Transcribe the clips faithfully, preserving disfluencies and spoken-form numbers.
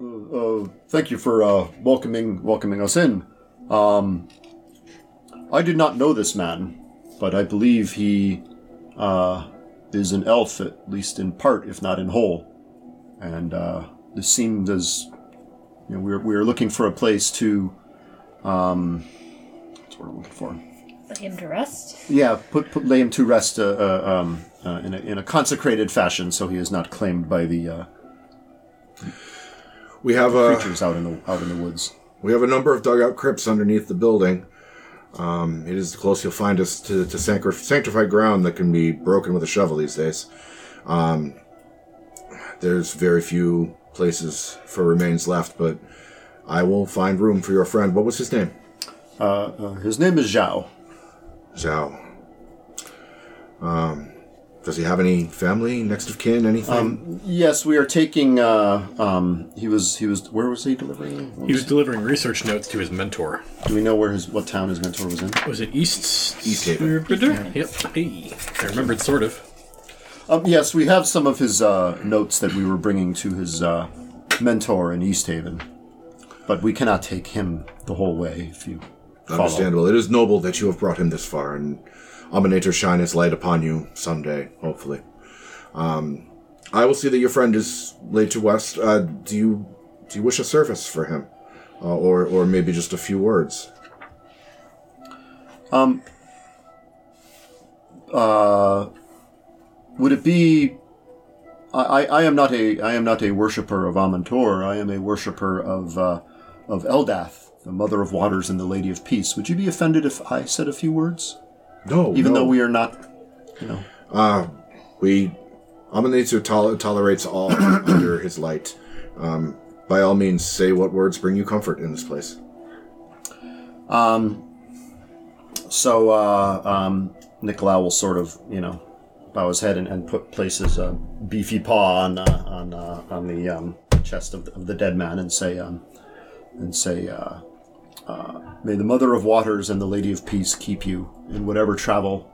uh, uh, thank you for uh, welcoming welcoming us in. Um, I did not know this man, but I believe he uh, is an elf, at least in part, if not in whole. And uh, this seemed as you know, we were we were looking for a place to. Um, that's what I'm looking for. Put him to rest. Yeah, put, put lay him to rest uh, uh, um, uh, in a in a consecrated fashion, so he is not claimed by the. Uh, we have the creatures a, out in the out in the woods. We have a number of dugout crypts underneath the building. Um, it is the closest you'll find us to, to sanctified ground that can be broken with a shovel these days. Um, there's very few places for remains left, but I will find room for your friend. What was his name? Uh, uh, his name is Zhao. Zhao. Um, does he have any family, next of kin, anything? Um, yes, we are taking. Uh, um, he was. He was. Where was he delivering? Was he was it? delivering research notes to his mentor. Do we know where his what town his mentor was in? Was it East East Haven? Yep. Hey, I remembered sort of. Um, yes, we have some of his uh, notes that we were bringing to his uh, mentor in East Haven, but we cannot take him the whole way. If you. Understandable. Follow. It is noble that you have brought him this far, and Amaunator shine its light upon you someday, hopefully. Um, I will see that your friend is laid to rest. Uh, do you do you wish a service for him, uh, or or maybe just a few words? Um. Uh, would it be? I, I, I am not a I am not a worshipper of Amaunator. I am a worshipper of uh, of Eldath, the Mother of Waters and the Lady of Peace. Would you be offended if I said a few words? No, Even no. though we are not, you know... Uh, we... Amaunator tol- tolerates all under his light. Um, by all means, say what words bring you comfort in this place. Um. So, uh, um, Nikolai will sort of, you know, bow his head and, and put places a uh, beefy paw on uh, on uh, on the um, chest of the, of the dead man and say, um, and say, uh... Uh, may the Mother of Waters and the Lady of Peace keep you in whatever travel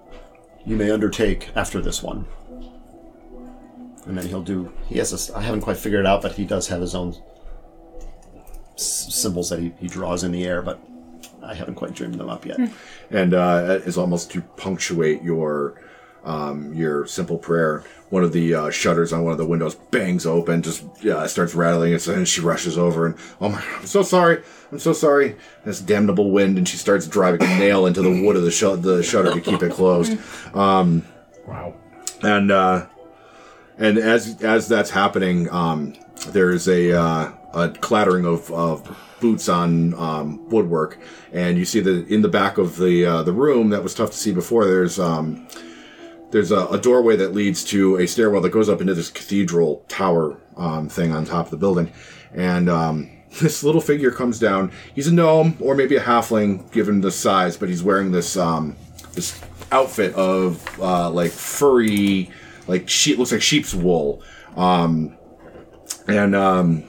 you may undertake after this one. And then he'll do... He has a... I haven't quite figured it out, but he does have his own s- symbols that he, he draws in the air, but I haven't quite dreamed them up yet. And uh, it's almost to punctuate your um, your simple prayer. One of the uh, shutters on one of the windows bangs open, just yeah, starts rattling, and she rushes over and, oh my God, I'm so sorry... I'm so sorry. This damnable wind, and she starts driving a nail into the wood of the, sh- the shutter to keep it closed. Um, wow. And uh, and as as that's happening, um, there is a uh, a clattering of, of boots on um, woodwork, and you see that in the back of the uh, the room that was tough to see before. There's um, there's a, a doorway that leads to a stairwell that goes up into this cathedral tower um, thing on top of the building, and. Um, This little figure comes down. He's a gnome, or maybe a halfling, given the size, but he's wearing this um, this outfit of uh, like furry, like sheep, looks like sheep's wool, um, and um,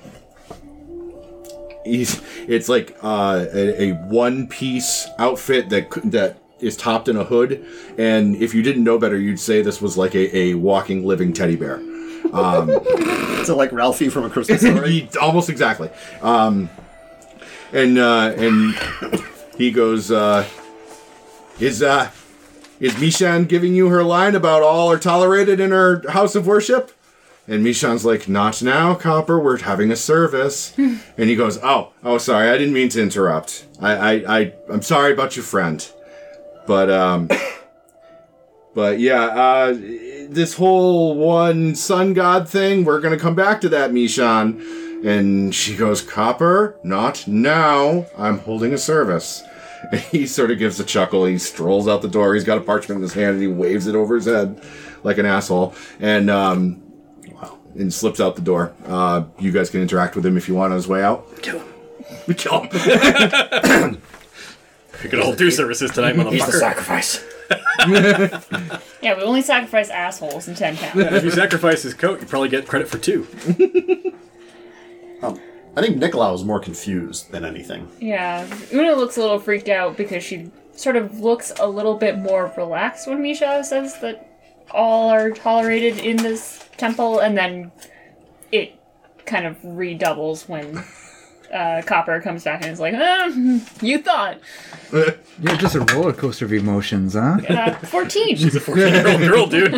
he's it's like uh, a, a one piece outfit that that is topped in a hood. And if you didn't know better, you'd say this was like a, a walking, living teddy bear. Um, so like Ralphie from A Christmas Story? he, almost exactly. Um, and uh, and he goes, uh, is uh, is Mishan giving you her line about all are tolerated in her house of worship? And Mishan's like, not now, Copper. We're having a service. and he goes, oh, oh, sorry. I didn't mean to interrupt. I, I, I I'm sorry about your friend. But um, but yeah. Uh, this whole one sun god thing, we're going to come back to that, Mishan. And she goes, Copper, not now. I'm holding a service. And he sort of gives a chuckle. He strolls out the door. He's got a parchment in his hand, and he waves it over his head like an asshole. And um, and slips out the door. Uh, you guys can interact with him if you want on his way out. Kill him. We kill him. We could all do services tonight, motherfucker. He's the sacrifice. Yeah, we only sacrifice assholes in ten pounds. Yeah, if you sacrifice his coat, you probably get credit for two. um, I think Nikolai was more confused than anything. Yeah, Una looks a little freaked out because she sort of looks a little bit more relaxed when Misha says that all are tolerated in this temple, and then it kind of redoubles when uh, Copper comes back and is like, ah, you thought. You're just a roller coaster of emotions, huh? Uh, fourteen. She's a fourteen-year-old girl, dude.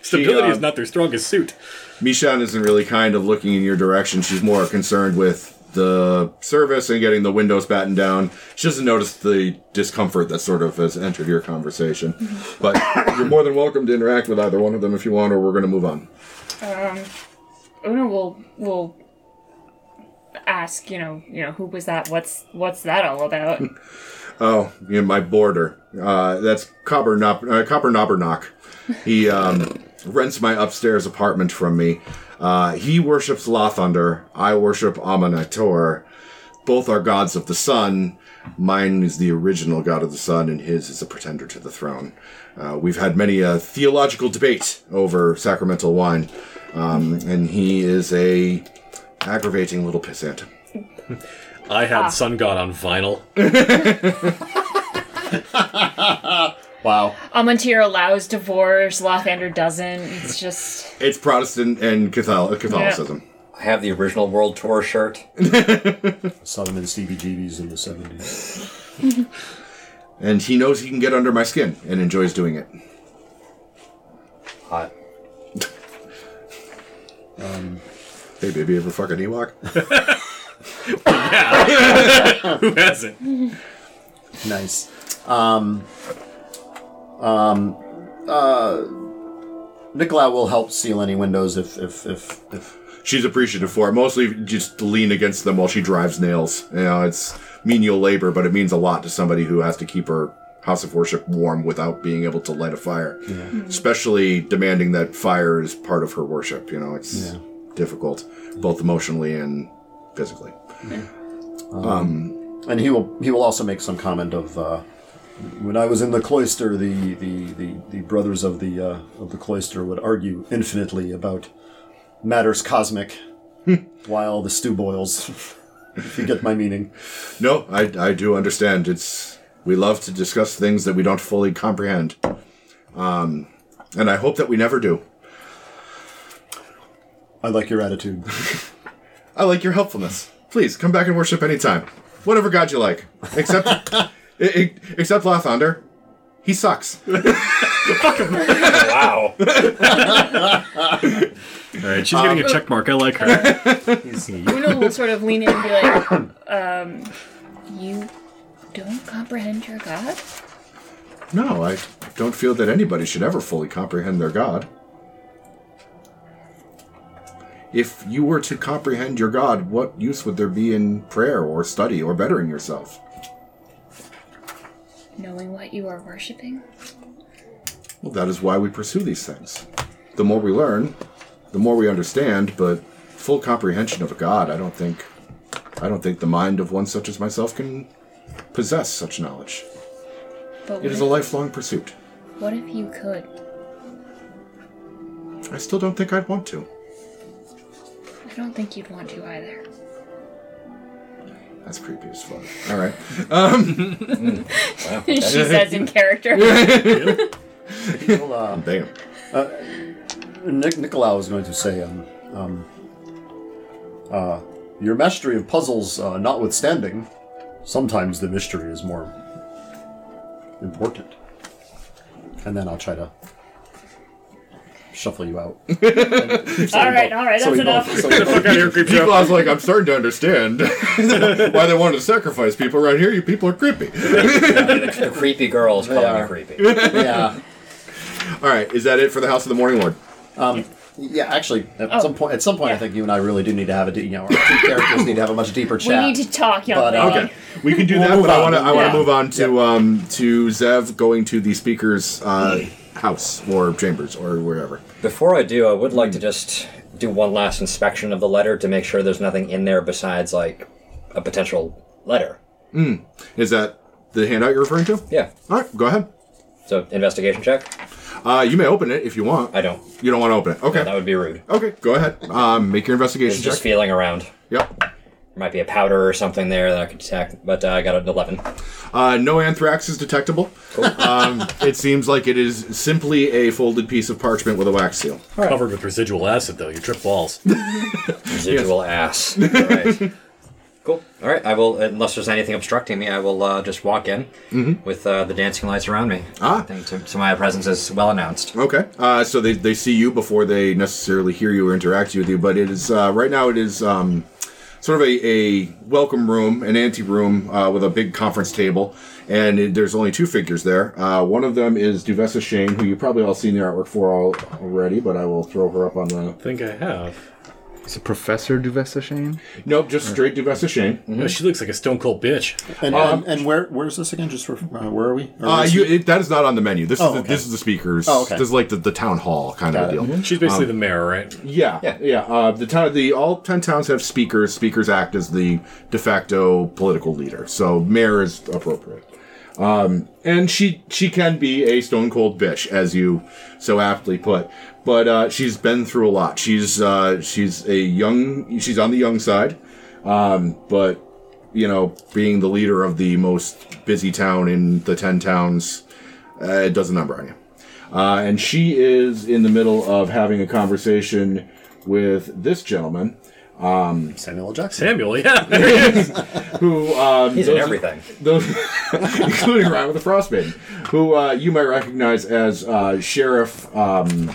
Stability she, um, is not their strongest suit. Mishan isn't really kind of looking in your direction. She's more concerned with the service and getting the windows battened down. She doesn't notice the discomfort that sort of has entered your conversation. Mm-hmm. But you're more than welcome to interact with either one of them if you want, or we're going to move on. Um, Una will will ask, you know, you know, who was that? What's what's that all about? Oh, you know, my boarder. Uh, that's Copper Knobberknock. He um, rents my upstairs apartment from me. Uh, he worships Lathander. I worship Amaunator. Both are gods of the sun. Mine is the original god of the sun, and his is a pretender to the throne. Uh, we've had many a theological debate over sacramental wine, um, and he is a aggravating little pissant. I had ah. Sun God on vinyl. Wow. Amaunator allows divorce, Lathander doesn't. It's just... It's Protestant and Catholic, Catholicism. Yeah. I have the original World Tour shirt. I saw them in C B G B's in the seventies. And he knows he can get under my skin and enjoys doing it. Hot. um, hey, baby, ever fuck an Ewok? Well, yeah. Who hasn't? Nice. Um... Um, uh, Nikolai will help seal any windows if, if, if, if... She's appreciative for it. Mostly just lean against them while she drives nails. You know, it's menial labor, but it means a lot to somebody who has to keep her house of worship warm without being able to light a fire. Yeah. Mm-hmm. Especially demanding that fire is part of her worship. You know, it's yeah. difficult, both emotionally and physically. Mm-hmm. Um, um, and he will, he will also make some comment of, uh, when I was in the cloister, the, the, the, the brothers of the uh, of the cloister would argue infinitely about matters cosmic, while the stew boils. If you get my meaning. No, I, I do understand. It's we love to discuss things that we don't fully comprehend, um, and I hope that we never do. I like your attitude. I like your helpfulness. Please come back and worship anytime, whatever god you like, except. It, it, except Lathander. He sucks. Fuck him. Wow. Alright, she's um, getting a check mark. I like her. Una will sort of lean in and be like, um, you don't comprehend your god? No, I don't feel that anybody should ever fully comprehend their god. If you were to comprehend your god, what use would there be in prayer or study or bettering yourself? Knowing what you are worshipping? Well, that is why we pursue these things. The more we learn, the more we understand, but full comprehension of a god, I don't think I don't think the mind of one such as myself can possess such knowledge. But it is a lifelong pursuit. What if you could? I still don't think I'd want to. I don't think you'd want to either. That's creepy as fuck. All right. Um, mm, wow. She says in character. Well, uh, damn. Uh, Nick, Nikolai was going to say, um, um, uh, your mastery of puzzles uh, notwithstanding, sometimes the mystery is more important. And then I'll try to shuffle you out. all right, all right, so that's enough. Both, so the fuck out of here, people, I was like, I'm starting to understand why they wanted to sacrifice people right here. You people are creepy. The creepy girls call me creepy. Yeah. All right, is that it for the House of the Morning Lord? Um, yeah, actually, at oh. some point, at some point, yeah. I think you and I really do need to have a, de- you know, our two characters need to have a much deeper chat. We need to talk, young man. Uh, okay, we can do we'll that, but I want to, I want to yeah. move on to, yeah. um, to Zev going to the speaker's. Uh, house or chambers or wherever. Before I do, I would like to just do one last inspection of the letter to make sure there's nothing in there besides like a potential letter. Mm. Is that the handout you're referring to? Yeah. All right, go ahead. So investigation check? Uh, you may open it if you want. I don't. You don't want to open it? Okay. No, that would be rude. Okay, go ahead. Um, make your investigation it's check. Just feeling around. Yep. There might be a powder or something there that I could detect, but uh, I got an eleven. Uh, no anthrax is detectable. Cool. Um, it seems like it is simply a folded piece of parchment with a wax seal. Right. Covered with residual acid, though. You trip balls. Residual yes. ass. All right. Cool. All right. I will, unless there's anything obstructing me, I will uh, just walk in mm-hmm. with uh, the dancing lights around me. Ah. To, so my presence is well announced. Okay. Uh, so they, they see you before they necessarily hear you or interact with you, but it is uh, right now it is um, sort of a, a welcome room, an ante room uh, with a big conference table, and it, there's only two figures there. Uh, one of them is Duvessa Shane, who you've probably all seen the artwork for all, already, but I will throw her up on the... I think I have. Is it Professor Duvessa Shane? Nope, just or, straight Duvessa Shane. Mm-hmm. No, she looks like a stone cold bitch. And um, and, and where where's this again? Just for, uh, where are we? Uh, you, it, that is not on the menu. This oh, is the, okay. this is the speakers. Oh, okay. This is like the, the town hall kind Got of deal. Mm-hmm. She's basically um, the mayor, right? Yeah, yeah. yeah. Uh, the town, the all ten towns have speakers. Speakers act as the de facto political leader. So mayor is appropriate. Um, and she she can be a stone cold bitch, as you so aptly put. But uh, she's been through a lot. She's uh, she's a young. She's on the young side, um, but you know, being the leader of the most busy town in the ten towns, uh, it does a number on you. Uh, and she is in the middle of having a conversation with this gentleman, um, Samuel Jackson. Samuel, yeah, there he is. Who um, he's those, in everything, those, including Ryan with the Frostbane, who uh, you might recognize as uh, Sheriff. Um,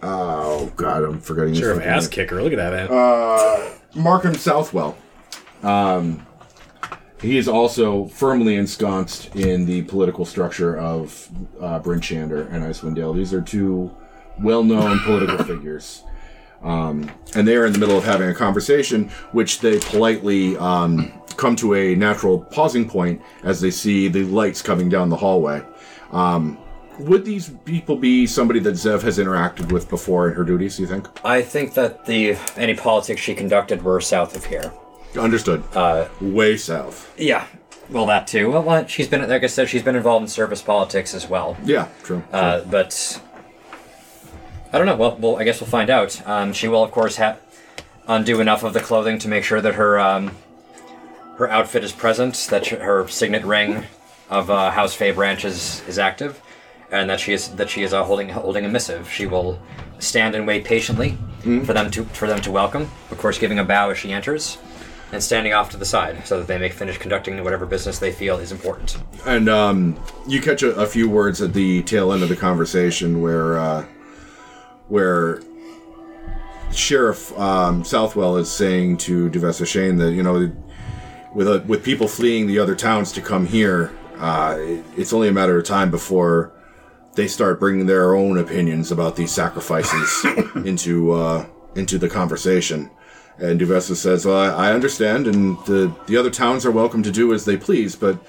Oh, God, I'm forgetting this. Sure, an ass kicker. Look at that, man. Uh, Markham Southwell. Um, he is also firmly ensconced in the political structure of uh, Bryn Shander and Icewind Dale. These are two well-known political figures. Um, and they are in the middle of having a conversation, which they politely um, come to a natural pausing point as they see the lights coming down the hallway. Um... Would these people be somebody that Zev has interacted with before in her duties, you think? I think that the any politics she conducted were south of here. Understood. Uh, Way south. Yeah. Well, that too. Well, she's been, like I said, she's been involved in service politics as well. Yeah, true. Uh, true. But I don't know. Well, well, I guess we'll find out. Um, she will, of course, ha- undo enough of the clothing to make sure that her um, her outfit is present, that sh- her signet ring of uh, House Fey Branch is, is active. And that she is that she is uh, holding holding a missive. She will stand and wait patiently mm-hmm. for them to for them to welcome. Of course, giving a bow as she enters, and standing off to the side so that they may finish conducting whatever business they feel is important. And um, you catch a, a few words at the tail end of the conversation where uh, where Sheriff um, Southwell is saying to Duvessa Shane that you know with a, with people fleeing the other towns to come here, uh, it, it's only a matter of time before they start bringing their own opinions about these sacrifices into uh, into the conversation. And Duvessa says, well, I understand, and the, the other towns are welcome to do as they please, but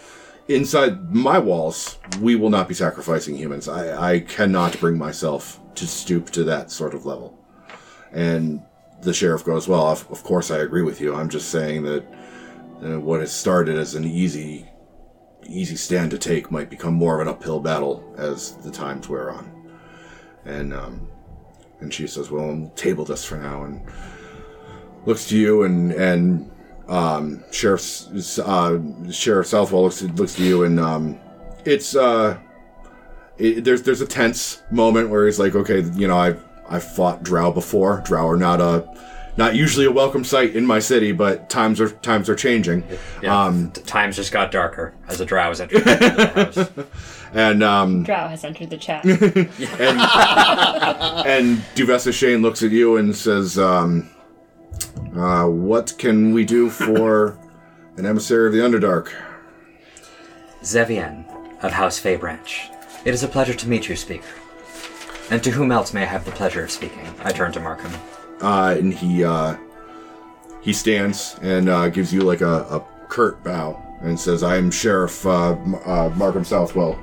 inside my walls, we will not be sacrificing humans. I, I cannot bring myself to stoop to that sort of level. And the sheriff goes, well, of, of course I agree with you. I'm just saying that uh, what has started as an easy... easy stand to take might become more of an uphill battle as the times wear on. And um, and she says, well, we'll table this for now, and looks to you, and and um, Sheriff uh, Sheriff Southwell looks, looks to you, and um, it's uh, it, there's there's a tense moment where he's like, okay, you know, I've I've fought drow before. Drow are not a Not usually a welcome sight in my city, but times are times are changing. Yeah, um, the times just got darker as a drow has entered the house. And um, drow has entered the chat. and and Duvessa Shane looks at you and says, um, uh, "What can we do for an emissary of the Underdark?" Zevian of House Fey Branch. It is a pleasure to meet you, Speaker. And to whom else may I have the pleasure of speaking? I turn to Markham. Uh, and he uh, he stands and uh, gives you like a, a curt bow and says, I am Sheriff uh, M- uh, Markham Southwell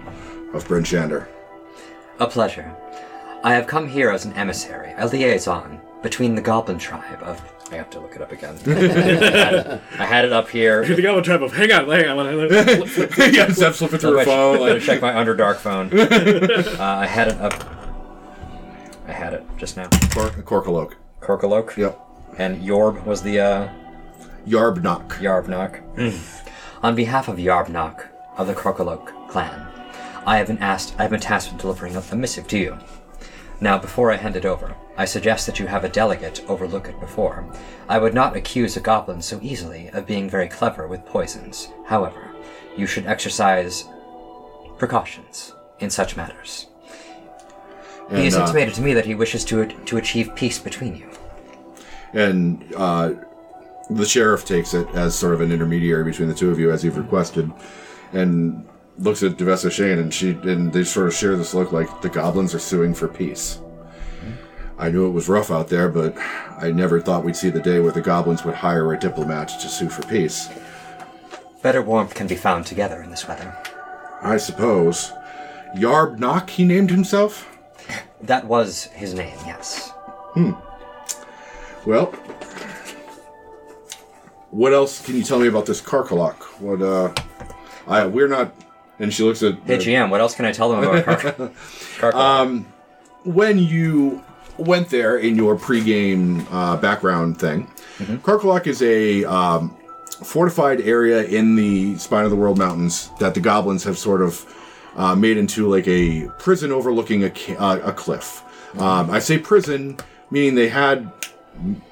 of Bryn Shander. A pleasure. I have come here as an emissary, a liaison between the Goblin tribe of... I have to look it up again. I, had it, I had it up here. The Goblin tribe of... Hang on, hang on. Yeah, Zep flipping through her phone. Let me check my Underdark phone. uh, I had it up... I had it just now. Kor- Korkolok. Krokolok? Yep. And Yorb was the, uh... Yarbnok. Yarbnok. Mm. On behalf of Yarbnok, of the Krokolok clan, I have been asked, I have been tasked with delivering a missive to you. Now, before I hand it over, I suggest that you have a delegate overlook it before. I would not accuse a goblin so easily of being very clever with poisons. However, you should exercise precautions in such matters. And he has uh, intimated to me that he wishes to to achieve peace between you. And uh, the sheriff takes it as sort of an intermediary between the two of you, as you've requested, and looks at Duvessa Shane, and she and they sort of share this look like the goblins are suing for peace. Mm-hmm. I knew it was rough out there, but I never thought we'd see the day where the goblins would hire a diplomat to sue for peace. Better warmth can be found together in this weather. I suppose. Yarbnok, he named himself? That was his name, yes. Hmm. Well, what else can you tell me about this Krokolok? What, uh... I, we're not... And she looks at... Hey, G M, what else can I tell them about Krokolok? Krokolok? Um, when you went there in your pregame uh, background thing, mm-hmm. Krokolok is a... Um, fortified area in the Spine of the World Mountains that the goblins have sort of uh, made into like a prison overlooking a, uh, a cliff. Um, I say prison, meaning they had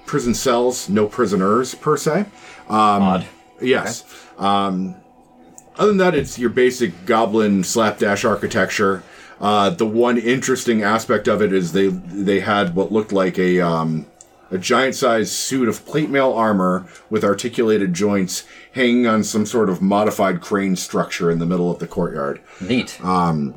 prison cells, no prisoners per se. Um, Odd. Yes. Okay. Um, other than that, it's your basic goblin slapdash architecture. Uh, the one interesting aspect of it is they they had what looked like a... Um, a giant-sized suit of plate mail armor with articulated joints hanging on some sort of modified crane structure in the middle of the courtyard. Neat. Um,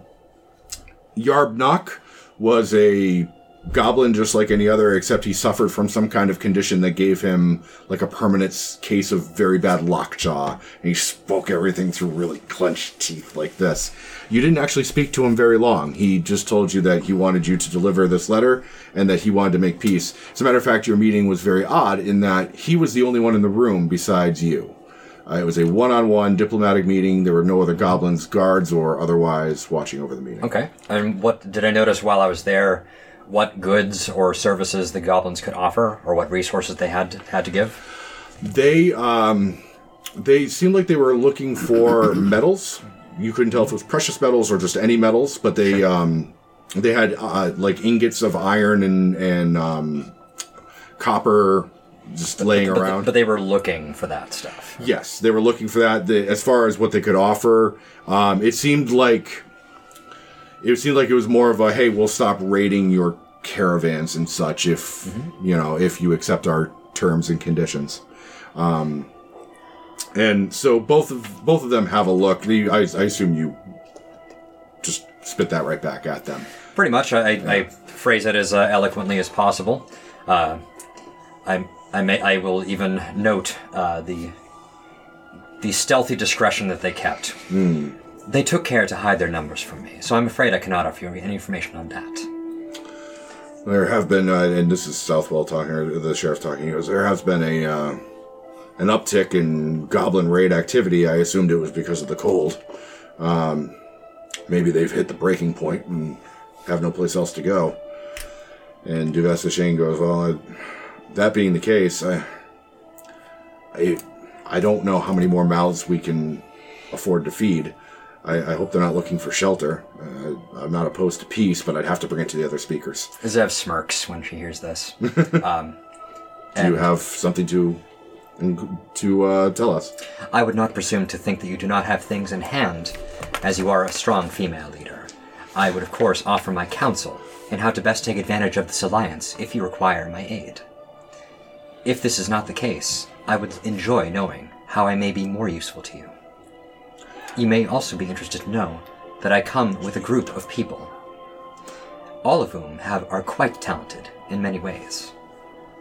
Yarbnok was a goblin just like any other, except he suffered from some kind of condition that gave him like a permanent case of very bad lockjaw, and he spoke everything through really clenched teeth like this. You didn't actually speak to him very long. He just told you that he wanted you to deliver this letter and that he wanted to make peace. As a matter of fact, your meeting was very odd in that he was the only one in the room besides you. Uh, it was a one-on-one diplomatic meeting. There were no other goblins, guards, or otherwise watching over the meeting. Okay. And what did I notice while I was there? What goods or services the goblins could offer, or what resources they had to, had to give? They um, they seemed like they were looking for metals. You couldn't tell if it was precious metals or just any metals, but they um, they had uh, like ingots of iron and and um, copper just but, laying but, but around. They, but they were looking for that stuff. Yes, they were looking for that. The, as far as what they could offer, um, it seemed like. It seemed like it was more of a, hey, we'll stop raiding your caravans and such if, mm-hmm. you know, if you accept our terms and conditions. Um, and so both of both of them have a look. I, I assume you just spit that right back at them. Pretty much. I, yeah. I, I phrase it as uh, eloquently as possible. Uh, I I may I will even note uh, the the stealthy discretion that they kept. Mm. They took care to hide their numbers from me, so I'm afraid I cannot offer you any information on that. There have been, uh, and this is Southwell talking, or the sheriff talking, there has been a uh, an uptick in goblin raid activity. I assumed it was because of the cold. Um, maybe they've hit the breaking point and have no place else to go. And Duvessa Shane goes, well, I, that being the case, I, I, I don't know how many more mouths we can afford to feed. I, I hope they're not looking for shelter. Uh, I'm not opposed to peace, but I'd have to bring it to the other speakers. Zev smirks when she hears this. Um, do you have something to to uh, tell us? I would not presume to think that you do not have things in hand, as you are a strong female leader. I would, of course, offer my counsel in how to best take advantage of this alliance if you require my aid. If this is not the case, I would enjoy knowing how I may be more useful to you. You may also be interested to know that I come with a group of people, all of whom have are quite talented in many ways.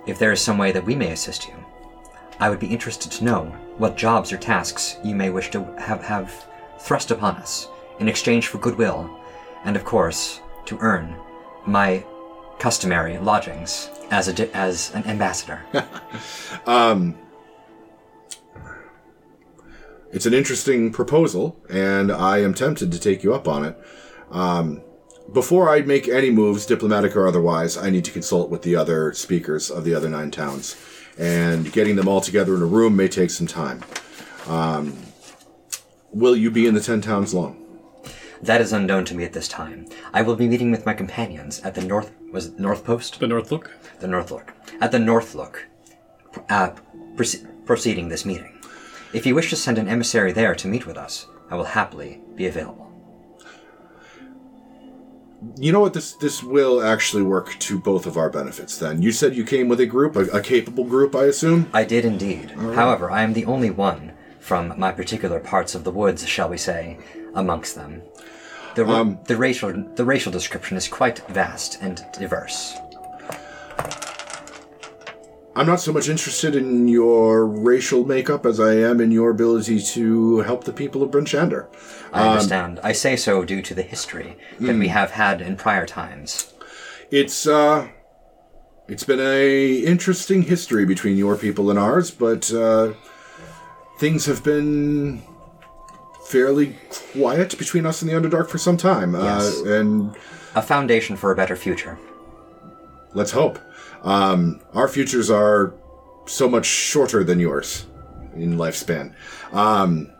If there is some way that we may assist you, I would be interested to know what jobs or tasks you may wish to have, have thrust upon us in exchange for goodwill and, of course, to earn my customary lodgings as, a, as an ambassador. um... It's an interesting proposal, and I am tempted to take you up on it. Um, before I make any moves, diplomatic or otherwise, I need to consult with the other speakers of the other nine towns. and getting them all together in a room may take some time. Um, will you be in the Ten Towns long? That is unknown to me at this time. I will be meeting with my companions at the North... Was it North Post? The Northlook? The Northlook. At the Northlook, uh, proce- proceeding this meeting. If you wish to send an emissary there to meet with us, I will happily be available. You know what? This this will actually work to both of our benefits, then. You said you came with a group, a, a capable group, I assume? I did indeed. Right. However, I am the only one from my particular parts of the woods, shall we say, amongst them. The, ra- um, the racial the racial description is quite vast and diverse. I'm not so much interested in your racial makeup as I am in your ability to help the people of Bryn Shander. I understand. Um, I say so due to the history that mm, we have had in prior times. It's uh, it's been a interesting history between your people and ours, but uh, things have been fairly quiet between us and the Underdark for some time. Yes. Uh, and a foundation for a better future. Let's hope. Um, our futures are so much shorter than yours in lifespan. Um,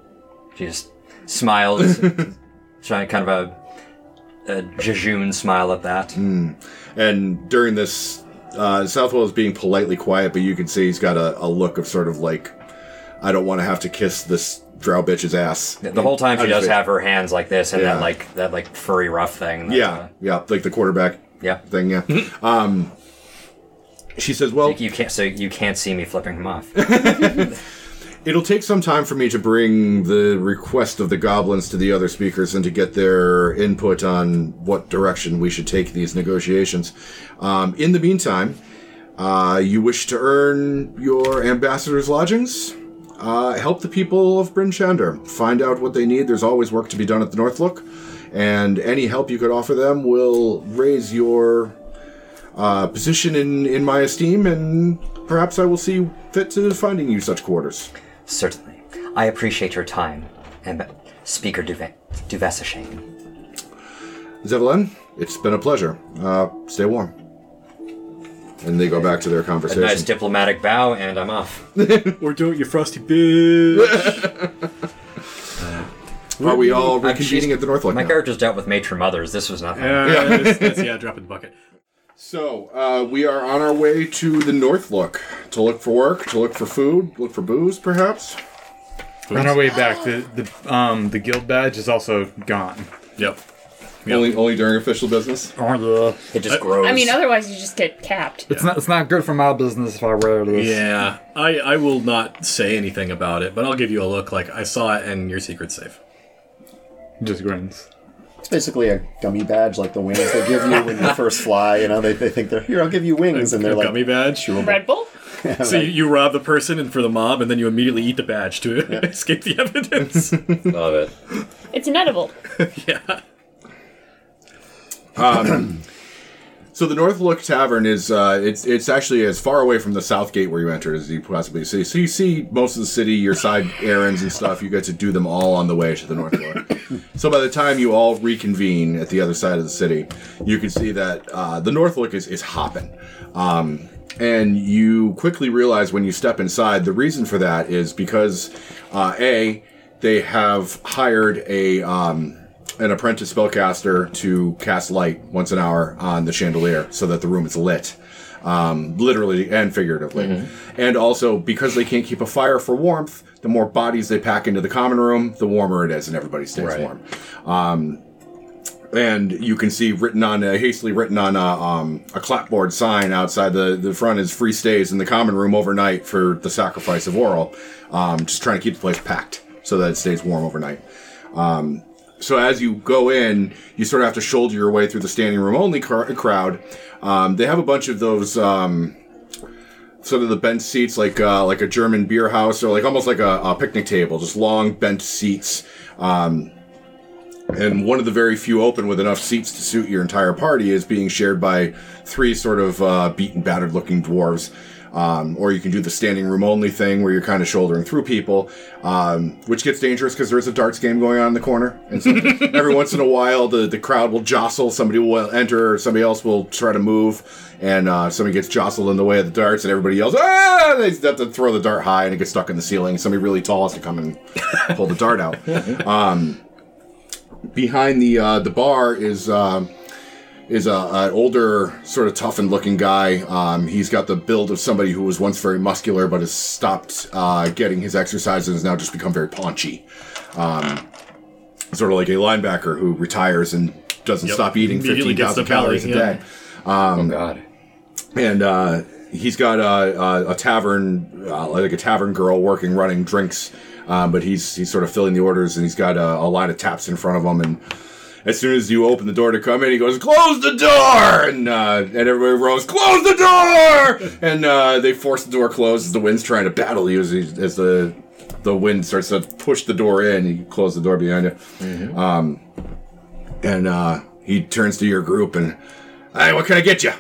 she just smiles, trying kind of a, a jejune smile at that. Mm. And during this, uh, Southwell is being politely quiet, but you can see he's got a, a look of sort of like, I don't want to have to kiss this drow bitch's ass. The whole time she does have her hands like this and yeah. that like that like furry rough thing. Yeah, uh, yeah, like the quarterback yeah. thing. Yeah. um, She says, well... So you can't, so you can't see me flipping him off. It'll take some time for me to bring the request of the goblins to the other speakers and to get their input on what direction we should take these negotiations. Um, in the meantime, uh, you wish to earn your ambassador's lodgings? Uh, help the people of Bryn Shander. Find out what they need. There's always work to be done at the Northlook. And any help you could offer them will raise your... Uh, position in, in my esteem, and perhaps I will see fit to finding you such quarters. Certainly. I appreciate your time, and Speaker Duve- Duvessa Shane. Zevelin, it's been a pleasure. Uh, stay warm. And they go back to their conversation. A nice diplomatic bow, and I'm off. We're doing your frosty bitch. Are we all reconvening at the Northlook My now? Character's dealt with matron mothers. This was nothing. Uh, yeah, that's, that's, yeah, drop in the bucket. So, uh, we are on our way to the Northlook to look for work, to look for food, look for booze, perhaps. Booze. On our way back, the the, um, the guild badge is also gone. Yep. yep. Only only during official business? It just grows. I mean, otherwise you just get capped. It's yeah. not it's not good for my business if I wear this. Yeah, I, I will not say anything about it, but I'll give you a look like I saw it and your secret's safe. Just grins. It's basically a gummy badge, like the wings they give you when you first fly. You know, they they think they're here. I'll give you wings, and they're like gummy badge, Red Bull. Yeah, so like, you rob the person and for the mob, and then you immediately eat the badge to yeah. escape the evidence. Love it. It's an edible. yeah. Um. So the Northlook Tavern is uh, it's it's actually as far away from the south gate where you entered as you possibly see. So you see most of the city, your side errands and stuff. You get to do them all on the way to the Northlook. So by the time you all reconvene at the other side of the city, you can see that uh, the Northlook is, is hopping. Um, and you quickly realize when you step inside, the reason for that is because, uh, A, they have hired a um, an apprentice spellcaster to cast light once an hour on the chandelier so that the room is lit. Um, literally and figuratively. Mm-hmm. And also, because they can't keep a fire for warmth, the more bodies they pack into the common room, the warmer it is, and everybody stays right. warm. Um, and you can see written on, uh, hastily written on a, um, a clapboard sign outside the, the front is free stays in the common room overnight for the sacrifice of Oral. Um, just trying to keep the place packed so that it stays warm overnight. Um, so as you go in, you sort of have to shoulder your way through the standing room only car- crowd. Um, they have a bunch of those um, sort of the bent seats, like uh, like a German beer house, or like almost like a, a picnic table, just long bent seats. Um, and one of the very few open with enough seats to suit your entire party is being shared by three sort of uh, beaten, battered-looking dwarves. Um, or you can do the standing room only thing where you're kind of shouldering through people, um, which gets dangerous because there is a darts game going on in the corner. And so every once in a while, the, the crowd will jostle. Somebody will enter, or somebody else will try to move, and uh, somebody gets jostled in the way of the darts, and everybody yells, ah! And they have to throw the dart high, and it gets stuck in the ceiling. Somebody really tall has to come and pull the dart out. Um, behind the uh, the bar is... Uh, is a, an older, sort of toughened-looking guy. Um, he's got the build of somebody who was once very muscular but has stopped uh, getting his exercise and has now just become very paunchy. Um, sort of like a linebacker who retires and doesn't yep. stop eating fifteen thousand calories belly, a yeah. day. Um, oh, God. And uh, he's got a, a, a tavern, uh, like a tavern girl working, running drinks, um, but he's he's sort of filling the orders, and he's got a, a line of taps in front of him, and as soon as you open the door to come in, he goes, close the door! And uh, and everybody roars, close the door! And uh, they force the door closed as the wind's trying to battle you as, as the the wind starts to push the door in. You close the door behind you. Mm-hmm. Um, and uh, he turns to your group and, hey, what can I get you?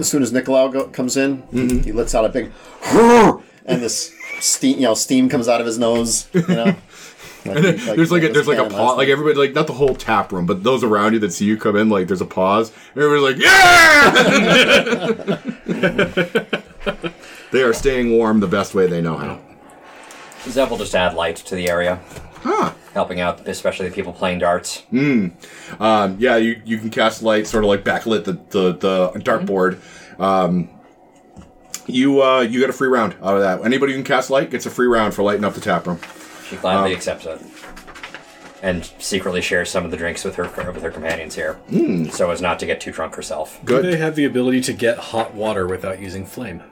As soon as Nikolai go- comes in, mm-hmm. he lets out a big, and this steam, you know, steam comes out of his nose, you know? Like, and then, like, there's like a, there's like a pause, like everybody, like not the whole tap room, but those around you that see you come in, like there's a pause. Everybody's like, yeah! They are staying warm the best way they know how. Zev will just add light to the area, huh? Helping out, especially the people playing darts. Mm. Um, yeah, you, you can cast light, sort of like backlit the the, the dartboard. Mm-hmm. Um, you uh, you get a free round out of that. Anybody who can cast light gets a free round for lighting up the tap room. She gladly um, accepts it, and secretly shares some of the drinks with her with her companions here, mm. so as not to get too drunk herself. Good. Do they have the ability to get hot water without using flame?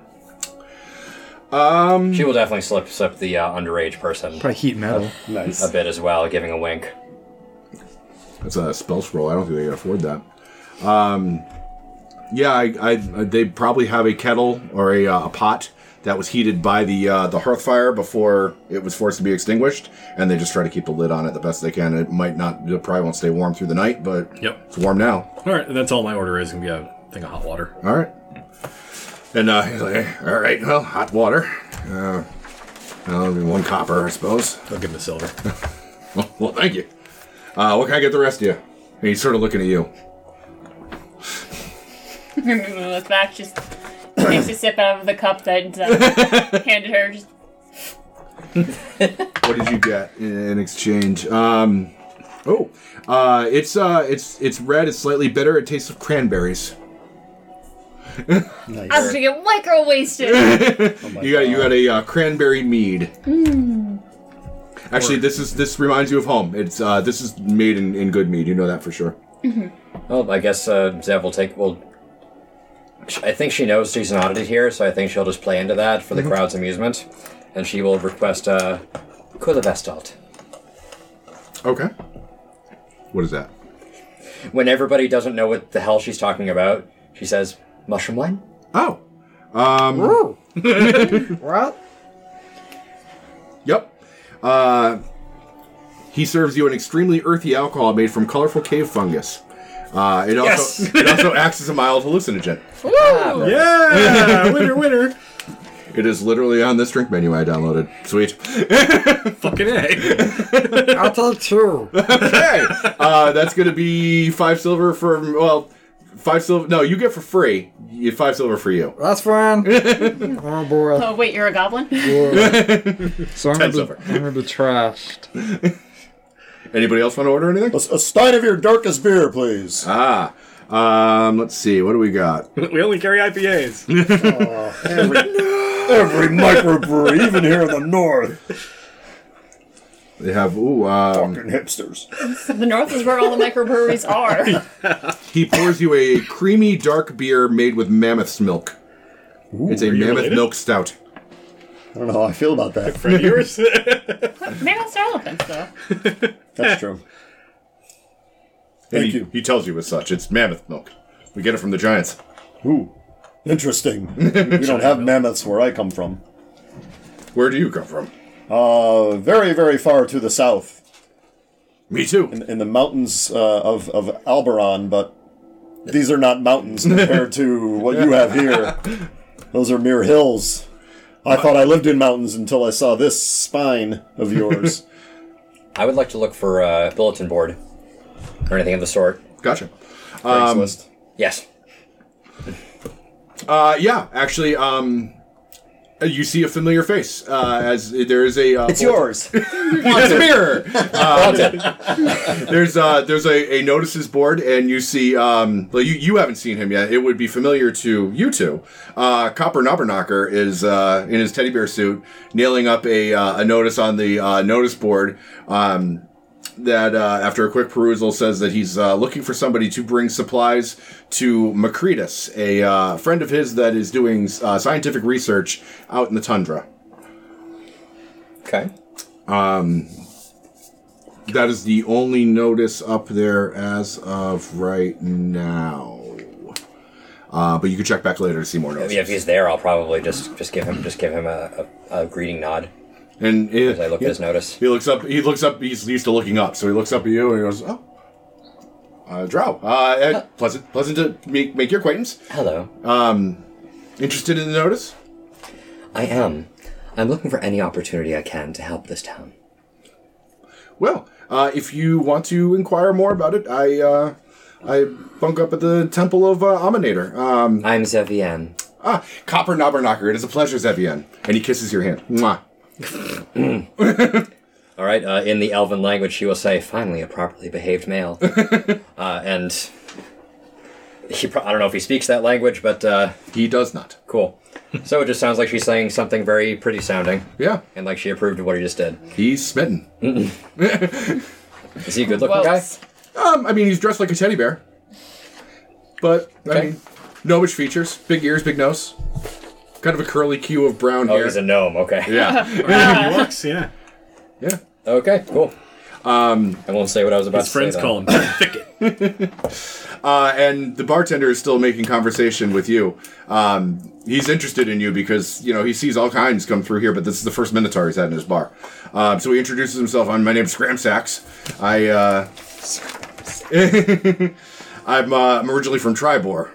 Um, she will definitely slip slip the uh, underage person. Probably heat metal. A, nice. A bit as well, giving a wink. That's a spell scroll. I don't think they can afford that. Um, yeah, I, I, they probably have a kettle or a, uh, a pot that was heated by the uh, the hearth fire before it was forced to be extinguished, and they just try to keep the lid on it the best they can. It might not, it probably won't stay warm through the night, but yep. It's warm now. All right, that's all my order is, going to be a thing of hot water. All right. And uh, he's like, all right, well, hot water. Uh, that'll be one copper, I suppose. I'll give him a silver. Well, thank you. Uh, what can I get the rest of you? And he's sort of looking at you. Look back, just... takes a sip out of the cup that uh, handed her. Just... What did you get in exchange? Um, oh, uh, it's uh, it's it's red. It's slightly bitter. It tastes of cranberries. Nice. I was gonna get micro wasted. Oh you got God. you got a uh, cranberry mead. Mm. Actually, this is this reminds you of home. It's uh, this is made in, in good mead. You know that for sure. Mm-hmm. Well, I guess uh, Zev will take will. I think she knows she's an oddity here, so I think she'll just play into that for the mm-hmm. crowd's amusement, and she will request a Kulevestalt. Okay. What is that? When everybody doesn't know what the hell she's talking about, she says, mushroom wine? Oh. Um. Woo. Well. Yep. Uh, he serves you an extremely earthy alcohol made from colorful cave fungus. Uh, it, yes. also, it also acts as a mild hallucinogen. Woo! Yeah! Winner, winner! It is literally on this drink menu I downloaded. Sweet. Fucking A. I'll tell two. Okay. Uh, that's going to be five silver for, well, five silver. No, you get for free. You get five silver for you. That's fine. Oh, boy. Oh, wait, you're a goblin? So I'm going to trashed. Anybody else want to order anything? A, a stein of your darkest beer, please. Ah. Um, let's see. What do we got? We only carry I P As. Oh, every, no. every microbrewery, even here in the north. They have, ooh, um... fucking hipsters. The north is where all the microbreweries are. Yeah. He pours you a creamy dark beer made with mammoth's milk. Ooh, it's a mammoth related? milk stout. I don't know how I feel about that. Friend yours? Mammoths are elephants, though. That's true. Thank he, you. He tells you as such. It's mammoth milk. We get it from the giants. Ooh. Interesting. We don't have mammoths where I come from. Where do you come from? Uh, very, very far to the south. Me too. In, in the mountains uh, of, of Alberon, but these are not mountains compared to what you have here. Those are mere hills. I thought I lived in mountains until I saw this spine of yours. I would like to look for a bulletin board or anything of the sort. Gotcha. Um, yes. Uh, yeah, actually, um, you see a familiar face. Uh, as there is a uh, it's yours. It's a mirror. Um, there's uh, there's a, a notices board, and you see. Um, well, you, you haven't seen him yet. It would be familiar to you two. Uh, Copper Knobberknock is uh, in his teddy bear suit, nailing up a uh, a notice on the uh, notice board. Um, that uh, after a quick perusal says that he's uh, looking for somebody to bring supplies to Macritus, a uh, friend of his that is doing uh, scientific research out in the tundra. Okay. Um, that is the only notice up there as of right now. Uh, but you can check back later to see more notices. Yeah, if he's there, I'll probably just, just give him just give him a, a, a greeting nod. And it, as I look he, at his notice, he looks up. He looks up. He's used to looking up, so he looks up at you and he goes, "Oh, uh, Drow, uh, Ed, huh. pleasant, pleasant to make make your acquaintance." Hello. Um, interested in the notice? I am. I'm looking for any opportunity I can to help this town. Well, uh, if you want to inquire more about it, I uh, I bunk up at the Temple of uh, Amaunator. Um I'm Zevian. Ah, Copper Knobberknock. It is a pleasure, Zevian. And he kisses your hand. Mwah. Mm. All right, uh, in the elven language, she will say, "Finally, a properly behaved male." uh, and he pro- I don't know if he speaks that language, but... Uh, he does not. Cool. So it just sounds like she's saying something very pretty sounding. Yeah. And like she approved of what he just did. He's smitten. Is he a good-looking well, guy? Um, I mean, he's dressed like a teddy bear. But, okay. I mean, gnomish features, big ears, big nose. Kind of a curly cue of brown oh, hair. Oh, he's a gnome, okay. Yeah. yeah. He looks, yeah. Yeah. Okay, cool. Um, I won't say what I was about to say. His friends call him Thicket. uh, and the bartender is still making conversation with you. Um, he's interested in you because, you know, he sees all kinds come through here, but this is the first Minotaur he's had in his bar. Uh, so he introduces himself. I'm, my name's Scramsacks. I, uh... I'm, uh, I'm originally from Triboar.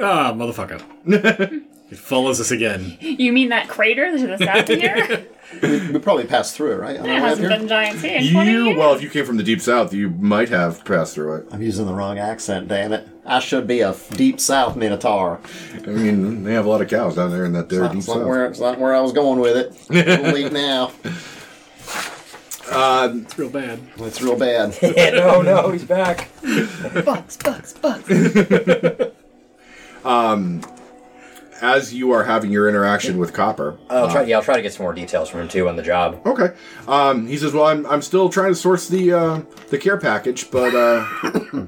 Ah, motherfucker. It follows us again. You mean that crater to the south of here? we, we probably passed through it, right? There hasn't been giants here in twenty years. Well, if you came from the deep south, you might have passed through it. I'm using the wrong accent, damn it. I should be a deep south Minotaur. I mean, they have a lot of cows down there in that there deep south. It's not where I was going with it. We'll leave now. Uh, it's real bad. It's real bad. no, no, he's back. Bucks, bucks, bucks. um... As you are having your interaction with Copper, I'll try, uh, yeah, I'll try to get some more details from him too on the job. Okay, um, he says, "Well, I'm I'm still trying to source the uh, the care package, but uh,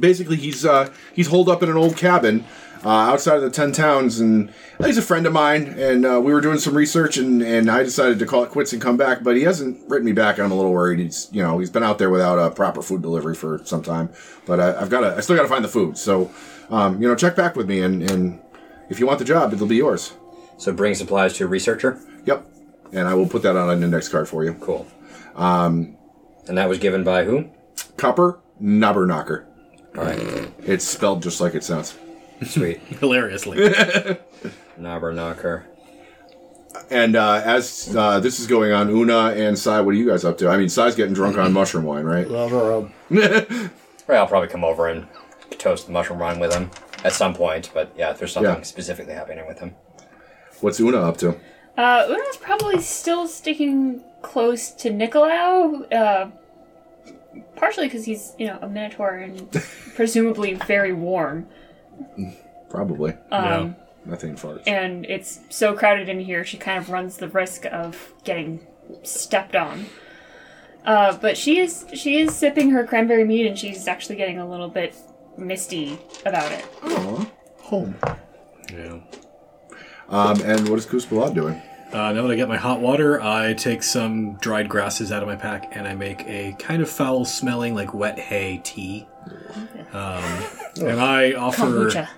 basically he's uh, he's holed up in an old cabin uh, outside of the Ten Towns, and he's a friend of mine, and uh, we were doing some research, and, and I decided to call it quits and come back, but he hasn't written me back, and I'm a little worried. He's you know he's been out there without a proper food delivery for some time, but I, I've got to I still got to find the food, so um, you know check back with me and and." If you want the job, it'll be yours. So bring supplies to a researcher? Yep. And I will put that on an index card for you. Cool. Um, and that was given by who? Copper Knobberknock. All right. It's spelled just like it sounds. Sweet. Hilariously. Knobberknock. And uh, as uh, this is going on, Una and Sai, what are you guys up to? I mean, Sai's getting drunk on mushroom wine, right? Well, right, I'll probably come over and toast the mushroom wine with him. At some point, but yeah, if there's something yeah. specifically happening with him. What's Una up to? Uh, Una's probably still sticking close to Nikolai, uh, partially because he's, you know, a Minotaur and presumably very warm. Probably. Um, yeah. Nothing farts. And it's so crowded in here, she kind of runs the risk of getting stepped on. Uh, but she is she is sipping her cranberry mead, and she's actually getting a little bit misty about it. Aww. Home. Yeah. Um, and what is Kuzbalad doing? Uh, now that I get my hot water, I take some dried grasses out of my pack and I make a kind of foul-smelling, like, wet hay tea. Um, and I offer... Kombucha.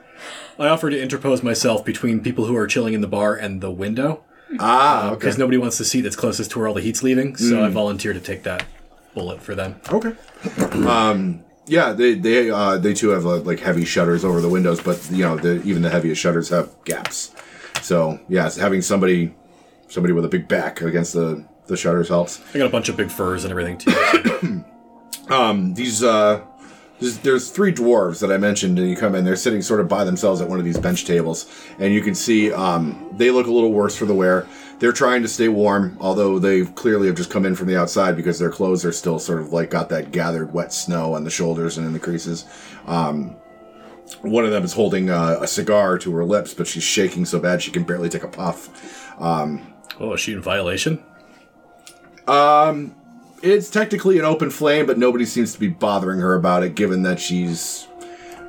I offer to interpose myself between people who are chilling in the bar and the window. Ah, okay. Because um, nobody wants the seat that's closest to where all the heat's leaving, so mm. I volunteer to take that bullet for them. Okay. um... Yeah, they they uh, they too have uh, like heavy shutters over the windows, but you know the, even the heaviest shutters have gaps. So yeah, so having somebody somebody with a big back against the, the shutters helps. I got a bunch of big furs and everything too. um, these uh, there's, there's three dwarves that I mentioned, and you come in, they're sitting sort of by themselves at one of these bench tables, and you can see um, they look a little worse for the wear. They're trying to stay warm, although they clearly have just come in from the outside because their clothes are still sort of like got that gathered wet snow on the shoulders and in the creases. Um, one of them is holding a, a cigar to her lips, but she's shaking so bad she can barely take a puff. Um, oh, is she in violation? Um, it's technically an open flame, but nobody seems to be bothering her about it, given that she's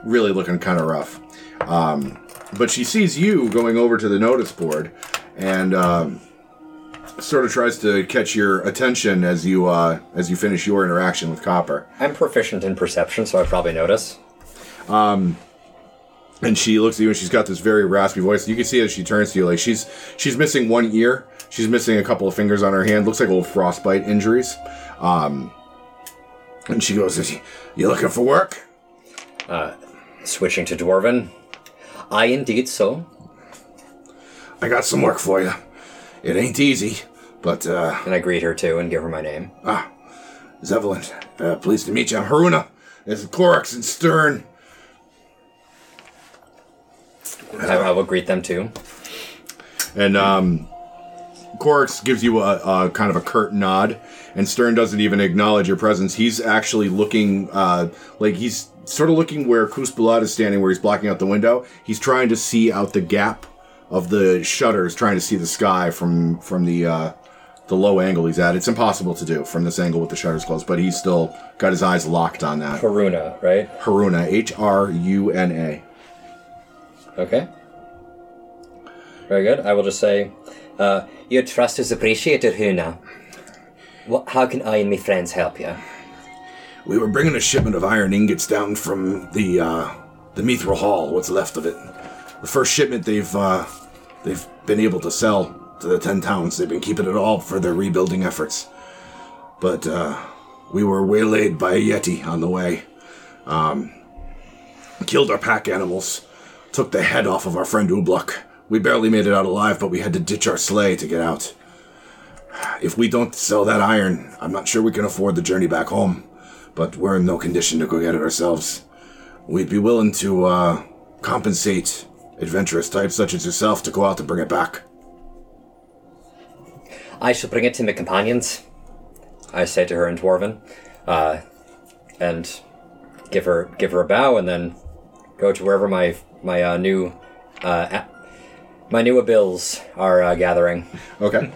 really looking kind of rough. Um, but she sees you going over to the notice board, and um, sort of tries to catch your attention as you uh, as you finish your interaction with Copper. I'm proficient in perception, so I probably notice. Um, and she looks at you, and she's got this very raspy voice. You can see as she turns to you, like she's she's missing one ear, she's missing a couple of fingers on her hand. Looks like old frostbite injuries. Um, and she goes, "You looking for work?" Uh, switching to Dwarven. "I indeed so. I got some work for you. It ain't easy, but, uh... And I greet her, too, and give her my name. Ah, Zevian. Uh, pleased to meet you. I'm Haruna. This is Koroks and Stern. Uh, I, I will greet them, too. And, um... Koroks gives you a, a kind of a curt nod, and Stern doesn't even acknowledge your presence. He's actually looking, uh... Like, he's sort of looking where Kuz Balad is standing, where he's blocking out the window. He's trying to see out the gap of the shutters, trying to see the sky from from the uh, the low angle he's at. It's impossible to do from this angle with the shutters closed, but he's still got his eyes locked on that. Haruna, right? Haruna, H R U N A. Okay. Very good. I will just say, uh, your trust is appreciated, Haruna. What, how can I and my friends help you? We were bringing a shipment of iron ingots down from the, uh, the Mithril Hall, what's left of it. The first shipment they've uh, they've been able to sell to the ten towns. They've been keeping it all for their rebuilding efforts. But uh, we were waylaid by a yeti on the way. Um, killed our pack animals. Took the head off of our friend Oobluck. We barely made it out alive, but we had to ditch our sleigh to get out. If we don't sell that iron, I'm not sure we can afford the journey back home. But we're in no condition to go get it ourselves. We'd be willing to uh, compensate adventurous types such as yourself to go out to bring it back. I shall bring it to my companions, I say to her in Dwarven, uh, and give her give her a bow, and then go to wherever my my uh, new uh, my new abils are uh, gathering. Okay.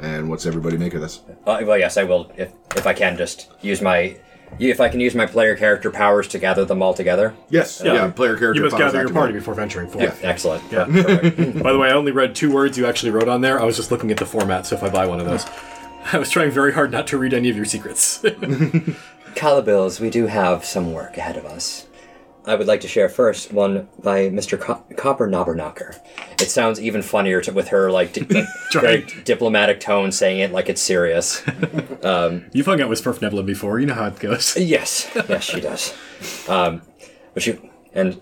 And what's everybody make of this? Uh, well, yes, I will if if I can just use my. If I can use my player character powers to gather them all together? Yes. Yeah, yeah player character powers. You must powers gather your party before venturing forth. Yeah. Excellent. Yeah. By the way, I only read two words you actually wrote on there. I was just looking at the format, so if I buy one of those. I was trying very hard not to read any of your secrets. Calibils, we do have some work ahead of us. I would like to share first one by Mister Co- Copper Knobberknocker. It sounds even funnier to, with her like, di- like very diplomatic tone, saying it like it's serious. Um, You've hung out with Smurf Neblin before. You know how it goes. Yes, yes, she does. Um, but she, and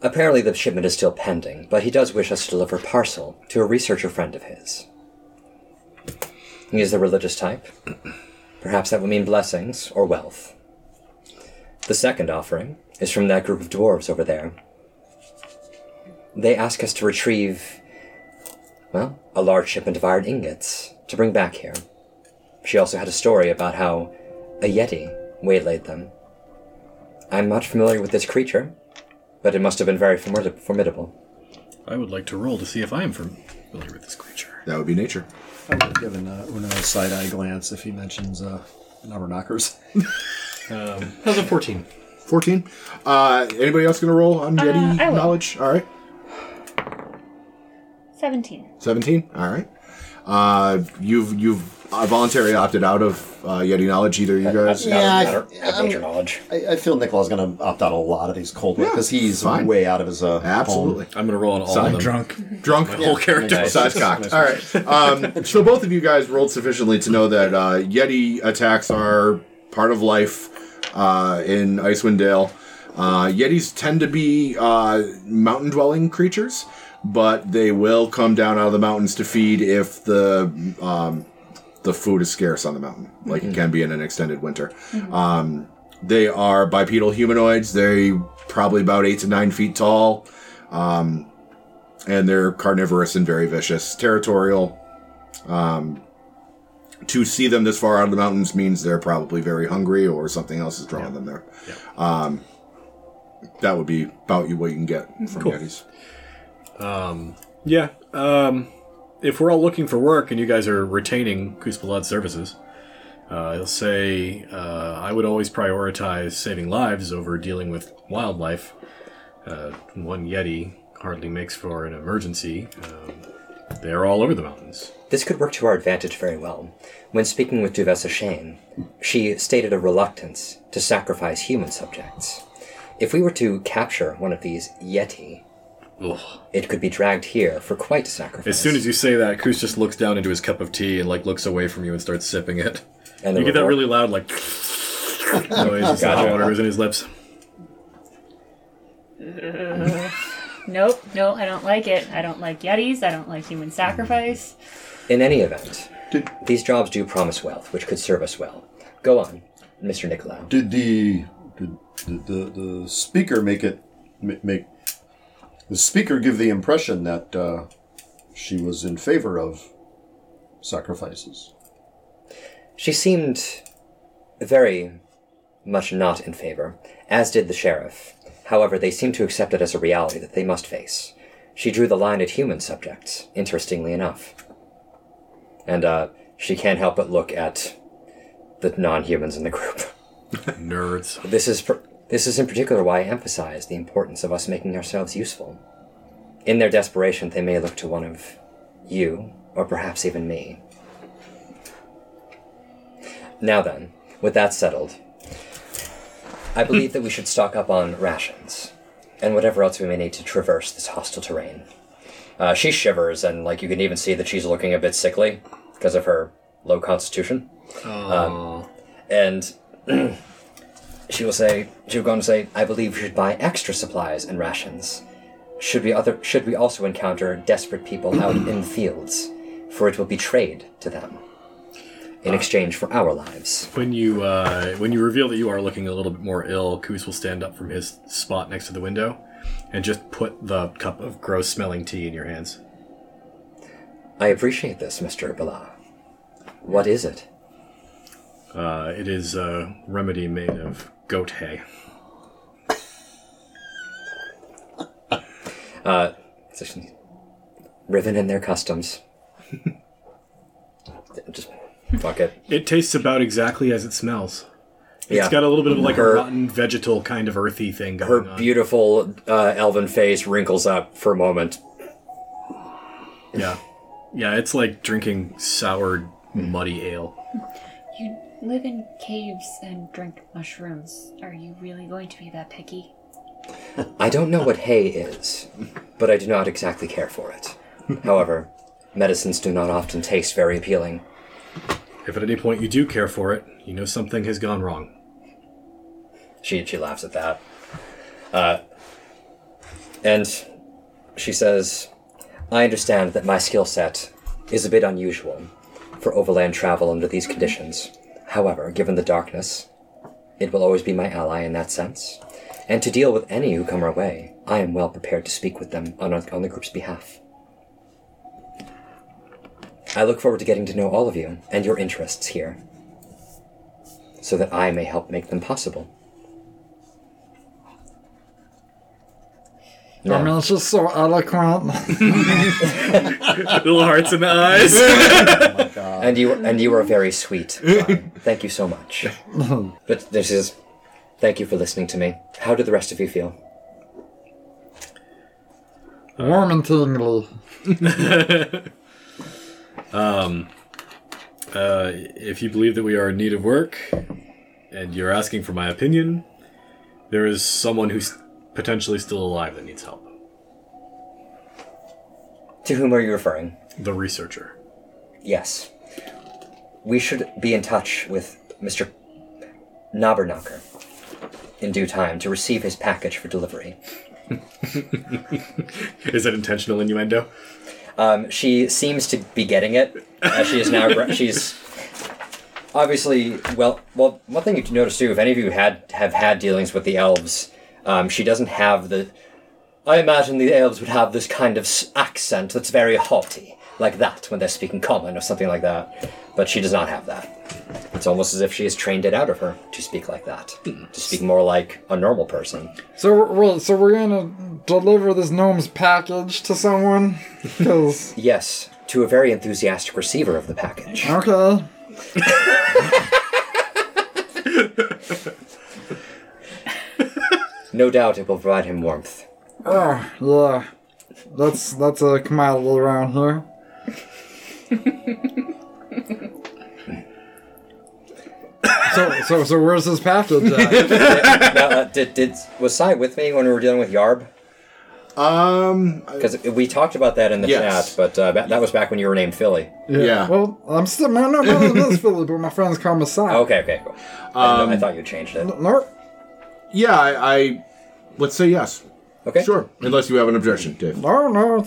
apparently the shipment is still pending, but he does wish us to deliver a parcel to a researcher friend of his. He is the religious type. Perhaps that would mean blessings or wealth. The second offering is from that group of dwarves over there. They ask us to retrieve, well, a large shipment of iron ingots to bring back here. She also had a story about how a yeti waylaid them. I'm not familiar with this creature, but it must have been very formid- formidable. I would like to roll to see if I am familiar with this creature. That would be nature. I would have given uh, Una a side-eye glance if he mentions uh, number knockers. Um, how's a fourteen? fourteen? Uh, anybody else gonna roll on Yeti uh, knowledge? Alright. seventeen. seventeen? Alright. Uh, you've you've uh, voluntarily opted out of uh, Yeti knowledge, either you guys. Yeah, I, I, I, I, knowledge. I, I feel Nikolai's going to opt out a lot of these cold ones because yeah, he's fine. way out of his uh, absolutely. Home. I'm going to roll on all. So I'm drunk, drunk my yeah. whole character nice. Size cocked. All right. Um, so both of you guys rolled sufficiently to know that uh, Yeti attacks are part of life uh, in Icewind Dale. Uh, Yetis tend to be uh, mountain-dwelling creatures, but they will come down out of the mountains to feed if the um, the food is scarce on the mountain, like mm-hmm. it can be in an extended winter. Mm-hmm. Um, they are bipedal humanoids. They're probably about eight to nine feet tall, um, and they're carnivorous and very vicious, territorial. Um, to see them this far out of the mountains means they're probably very hungry or something else is drawing yeah. them there. Yeah. Um, that would be about what you can get from cool. Yetis. Um, yeah. Um, if we're all looking for work and you guys are retaining Kuzpalad's services, uh, he'll say, uh, I would always prioritize saving lives over dealing with wildlife. Uh, one Yeti hardly makes for an emergency. Um, they're all over the mountains. This could work to our advantage very well. When speaking with Duvessa Shane, she stated a reluctance to sacrifice human subjects. If we were to capture one of these Yeti, ugh. It could be dragged here for quite a sacrifice. As soon as you say that, Kuz just looks down into his cup of tea and like looks away from you and starts sipping it. And you get that really loud like noise. Gotcha. Water is in his lips. Uh, nope, no, I don't like it. I don't like Yetis. I don't like human sacrifice. In any event, Did- these jobs do promise wealth, which could serve us well. Go on, Mister Nikolai. Did the... Did the, the, the speaker make it make the speaker give the impression that uh, she was in favor of sacrifices? She seemed very much not in favor, as did the sheriff. However, they seemed to accept it as a reality that they must face. She drew the line at human subjects, interestingly enough. And uh, she can't help but look at the non-humans in the group. Nerds. This is pr- this is in particular why I emphasize the importance of us making ourselves useful. In their desperation, they may look to one of you, or perhaps even me. Now then, with that settled, I believe that we should stock up on rations, and whatever else we may need to traverse this hostile terrain. Uh, she shivers, and like you can even see that she's looking a bit sickly, because of her low constitution. Um, and... she will say, she will go on to say, I believe we should buy extra supplies and rations. Should we other? Should we also encounter desperate people out in the fields, for it will be trade to them in exchange for our lives. When you uh, when you reveal that you are looking a little bit more ill, Kuz will stand up from his spot next to the window and just put the cup of gross-smelling tea in your hands. I appreciate this, Mister Bala. What is it? Uh, it is a remedy made of goat hay. uh, riven in their customs. Just fuck it. It tastes about exactly as it smells. It's yeah. got a little bit of like her, a rotten vegetal kind of earthy thing going on. Her beautiful uh, elven face wrinkles up for a moment. Yeah. Yeah, it's like drinking soured, muddy ale. You live in caves and drink mushrooms. Are you really going to be that picky? I don't know what hay is, but I do not exactly care for it. However, medicines do not often taste very appealing. If at any point you do care for it, you know something has gone wrong. She she laughs at that. Uh, and she says, I understand that my skill set is a bit unusual for overland travel under these conditions. However, given the darkness, it will always be my ally in that sense. And to deal with any who come our way, I am well prepared to speak with them on, on the group's behalf. I look forward to getting to know all of you and your interests here, so that I may help make them possible. No. I mean, it's just so eloquent. Little hearts in the eyes. Oh my God. And you, and you are very sweet. Fine. Thank you so much. But this is, thank you for listening to me. How do the rest of you feel? Warm and tingly. Um, uh, if you believe that we are in need of work, and you're asking for my opinion, there is someone who's potentially still alive that needs help. To whom are you referring? The researcher. Yes. We should be in touch with Mister Knobberknocker in due time to receive his package for delivery. Is that intentional innuendo? Um, she seems to be getting it. As she is now. She's obviously well. Well, one thing you can notice too, if any of you had have had dealings with the elves, um, she doesn't have the. I imagine the elves would have this kind of accent that's very haughty, like that when they're speaking common or something like that. But she does not have that. It's almost as if she has trained it out of her to speak like that, to speak more like a normal person. So we're so we're gonna deliver this gnome's package to someone. Yes, to a very enthusiastic receiver of the package. Okay. No doubt it will provide him warmth. Oh, yeah. That's that's a commodity around here. so so so where's this package at? now, uh, did did was Sai with me when we were dealing with Yarb? Um, because we talked about that in the yes. chat, but uh, ba- that was back when you were named Philly. Yeah. yeah. Well, I'm still my no, my name is Philly, but my friends call me Sai. Okay, okay, cool. Um, I, I thought you changed it. No. Yeah, I, I let's say yes. Okay. Sure, unless you have an objection, Dave. No, no.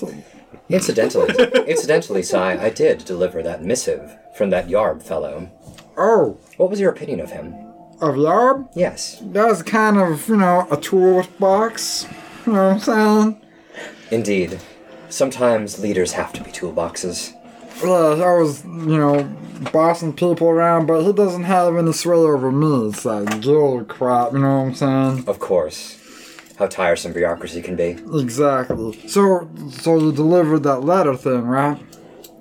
Incidentally, incidentally, Sai, I did deliver that missive from that Yarb fellow. Oh. What was your opinion of him? Of Yarb? Yes. That was kind of, you know, a tourist box. You know what I'm saying? Indeed. Sometimes leaders have to be toolboxes. Well, I was, you know, bossing people around, but he doesn't have any sway over me. It's like, dull crap, you know what I'm saying? Of course. How tiresome bureaucracy can be. Exactly. So, so you delivered that letter thing, right?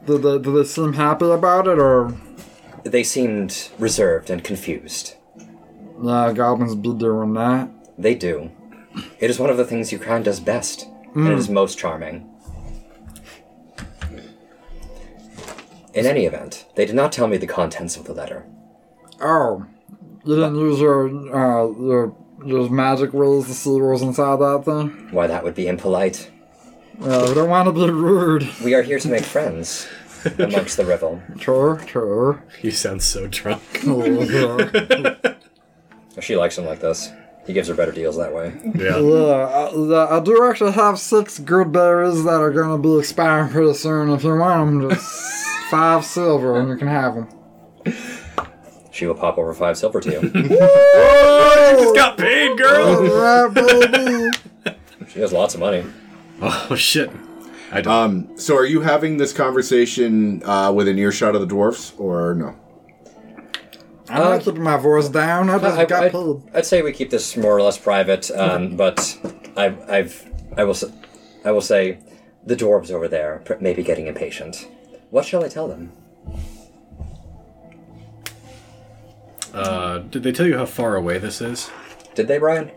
Did they, did they seem happy about it, or...? They seemed reserved and confused. Yeah, goblins be doing that. They do. It is one of the things Ukraine does best, mm. and it is most charming. In any event, they did not tell me the contents of the letter. Oh. You didn't but, use your, uh, your... There's magic rules to see rules inside that thing? Why, that would be impolite. Yeah, we don't want to be rude. We are here to make friends amongst the revel. True, true. You sound so drunk. She likes him like this. He gives her better deals that way. Yeah. yeah I, I do actually have six good berries that are going to be expiring pretty soon. If you want them, just five silver and you can have them. She will pop over five silver to you. Oh, you just got paid, girl! She has lots of money. Oh, shit. I don't. Um, so are you having this conversation uh, with an earshot of the dwarves, or no? I'm uh, not keeping my voice down. I just I, got I, pulled. I'd say we keep this more or less private, um, but I, I've, I, will, I will say the dwarves over there may be getting impatient. What shall I tell them? Uh, did they tell you how far away this is? Did they, Brian?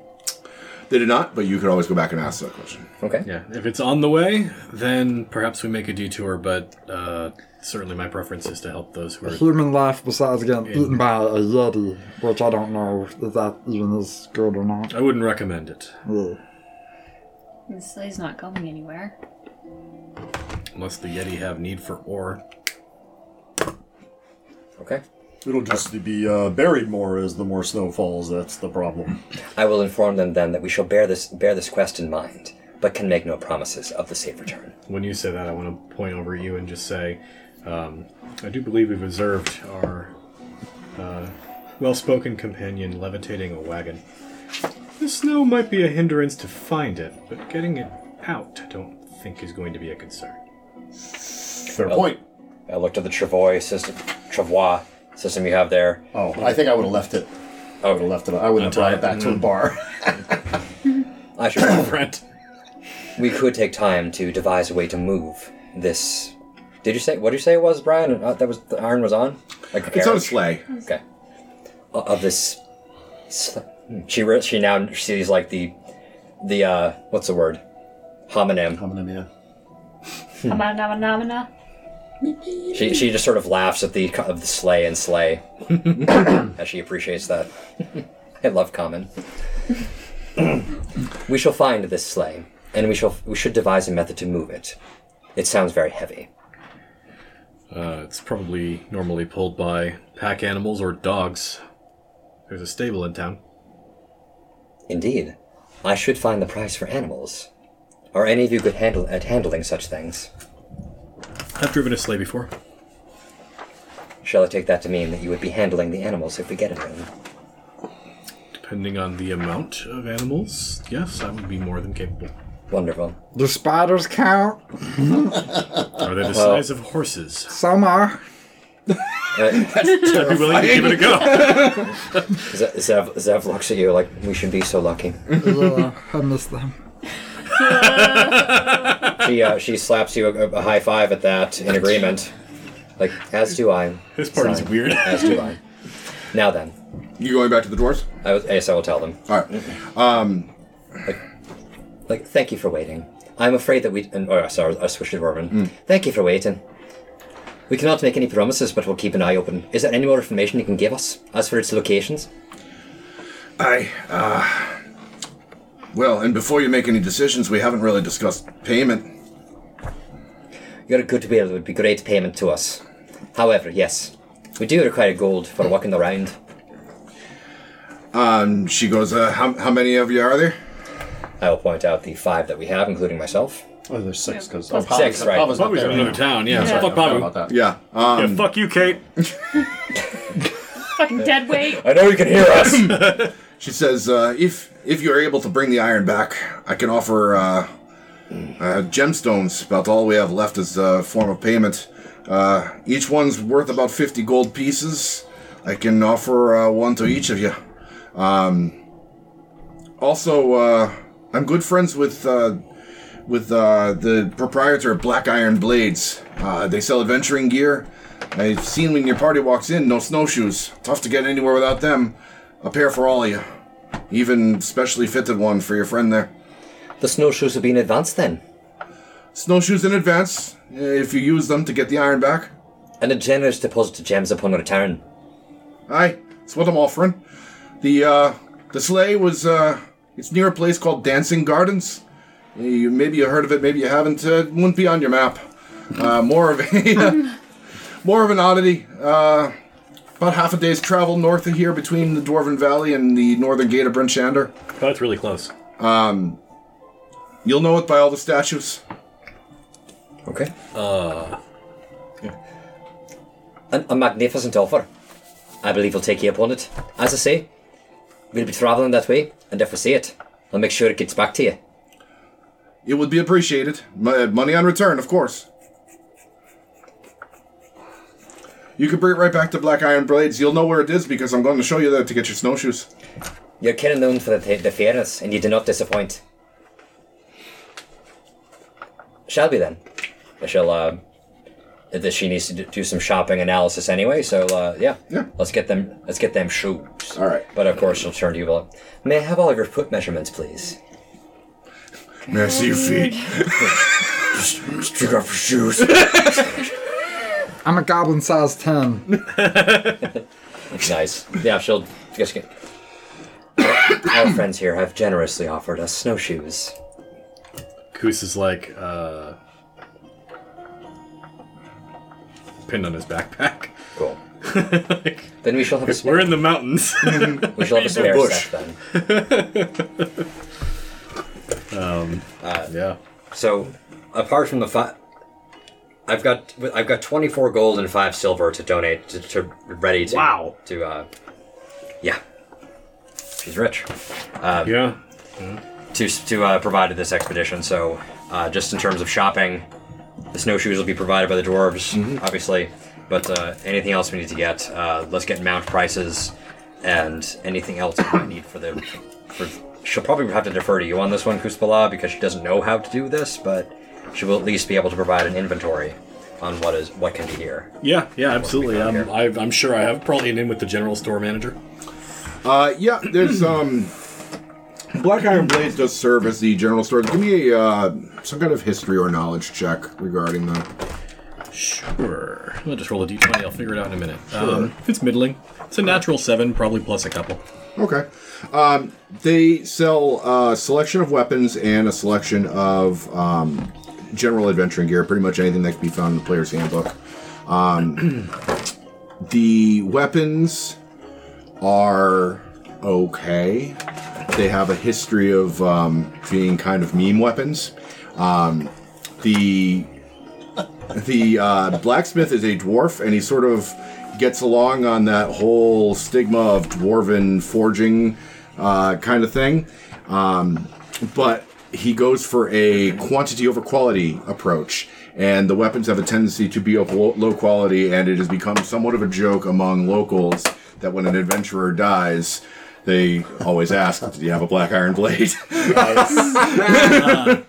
They did not, but you could always go back and ask that question. Okay. Yeah, if it's on the way, then perhaps we make a detour, but uh, certainly my preference is to help those who are... Human life besides getting in. eaten by a yeti, which I don't know if that even is good or not. I wouldn't recommend it. Yeah. This sleigh's not going anywhere. Unless the yeti have need for ore. Okay. It'll just be uh, buried more as the more snow falls. That's the problem. I will inform them then that we shall bear this bear this quest in mind, but can make no promises of the safe return. When you say that, I want to point over at you and just say, um, I do believe we've observed our uh, well-spoken companion levitating a wagon. The snow might be a hindrance to find it, but getting it out, I don't think is going to be a concern. Fair I point. L- I looked at the travois system. Travois. System you have there. Oh, I think I would have left it. I would have left it. I wouldn't have brought it back mm. to the bar. I should have Brent. We could take time to devise a way to move this. Did you say what did you say it was, Brian? Uh, that was the iron was on. Like it's on a sleigh. Okay. Uh, of this, sl- she re- she now sees like the the uh, what's the word? Homonym. Homonym. Yeah. Hmm. Homonym. She she just sort of laughs at the of the slay and slay as she appreciates that. I love common. We shall find this slay, and we shall we should devise a method to move it. It sounds very heavy. Uh, it's probably normally pulled by pack animals or dogs. There's a stable in town. Indeed. I should find the price for animals. Are any of you good handle- at handling such things? I've driven a sleigh before. Shall I take that to mean that you would be handling the animals if we get it in? Depending on the amount of animals, yes, I would be more than capable. Wonderful. Do spiders count? Are they the well, size of horses? Some are. I'd be willing to give it a go. Zev, Zev, Zev looks at you like, we should be so lucky. I miss them. she, uh, she slaps you a, a high five at that in agreement. Like, as do I. This part Sorry. is weird. As do I. Now then. You going back to the dwarves? I was, yes, I will tell them. All right. Um, like, like, thank you for waiting. I'm afraid that we... And, oh, sorry, I switched to Dwarven. Mm. Thank you for waiting. We cannot make any promises, but we'll keep an eye open. Is there any more information you can give us as for its locations? I, uh... Well, and before you make any decisions, we haven't really discussed payment. Your goodwill would be great payment to us. However, yes, we do require gold for walking around. Um, she goes, uh, how, how many of you are there? I will point out the five that we have, including myself. Oh, there's six, because... Yeah. Oh, Pav- six, right. Pava's in another town, yeah. yeah. So fuck Pava. About that. Yeah. Um, yeah, fuck you, Kate. Fucking dead weight. I know you can hear us. She says, uh, if if you're able to bring the iron back, I can offer uh, uh, gemstones. About all we have left is a form of payment. Uh, each one's worth about fifty gold pieces. I can offer uh, one to each of you. Um, also, uh, I'm good friends with... Uh, with uh, the proprietor of Black Iron Blades. Uh, they sell adventuring gear. I've seen when your party walks in, no snowshoes. Tough to get anywhere without them. A pair for all of you. Even specially fitted one for your friend there. The snowshoes will be in advance then? Snowshoes in advance, if you use them to get the iron back. And a generous deposit of gems upon return. Aye, that's what I'm offering. The, uh, the sleigh was, uh, it's near a place called Dancing Gardens. You, maybe you heard of it, maybe you haven't. Uh, it wouldn't be on your map. Uh, more of a, more of an oddity. Uh, about half a day's travel north of here between the Dwarven Valley and the northern gate of Bryn Shander. Oh, that's really close. Um, you'll know it by all the statues. Okay. Uh, yeah. a, a magnificent offer. I believe we'll take you upon it. As I say, we'll be traveling that way, and if we see it, I'll make sure it gets back to you. It would be appreciated. Money on return, of course. You can bring it right back to Black Iron Blades. You'll know where it is because I'm going to show you that to get your snowshoes. You're kind of known for the, the fairness, and you do not disappoint. Shall we then? She'll, uh, she needs to do some shopping analysis anyway, so uh, yeah. yeah. Let's get them Let's get them shoes. All right. But of course, she'll turn to you. May I have all of your foot measurements, please? May I see your feet? Stick up your shoes. I'm a goblin size ten. Nice. Yeah, she'll... Just get... Our friends here have generously offered us snowshoes. Koos is like, uh... pinned on his backpack. Cool. Like, then we shall have a spare. We're in the mountains. We shall have a spare set then. Um, uh, yeah. So, apart from the five, I've got I've got twenty-four gold and five silver to donate to, to ready to wow to uh, yeah, she's rich. Uh, yeah. Mm-hmm. To to uh, provide this expedition. So, uh, just in terms of shopping, the snowshoes will be provided by the dwarves, mm-hmm. obviously. But uh, anything else we need to get, uh, let's get mount prices and anything else we might need for the for. She'll probably have to defer to you on this one, Kuspala, because she doesn't know how to do this, but she will at least be able to provide an inventory on what is what can be here. Yeah, yeah, absolutely. I'm, I'm sure I have probably an in with the general store manager. Uh, yeah, there's um, Black Iron Blades does serve as the general store. Give me a uh, some kind of history or knowledge check regarding that. Sure. I'll just roll a d twenty. I'll figure it out in a minute. Sure. Um, if it's middling, it's a natural seven, probably plus a couple. Okay. Um, they sell a selection of weapons and a selection of um, general adventuring gear, pretty much anything that can be found in the player's handbook. Um, the weapons are okay. They have a history of um, being kind of meme weapons. Um, the the uh, blacksmith is a dwarf, and he sort of gets along on that whole stigma of dwarven forging uh, kind of thing. Um, but he goes for a quantity over quality approach, and the weapons have a tendency to be of low quality, and it has become somewhat of a joke among locals that when an adventurer dies, they always ask, do you have a black iron blade? Nice.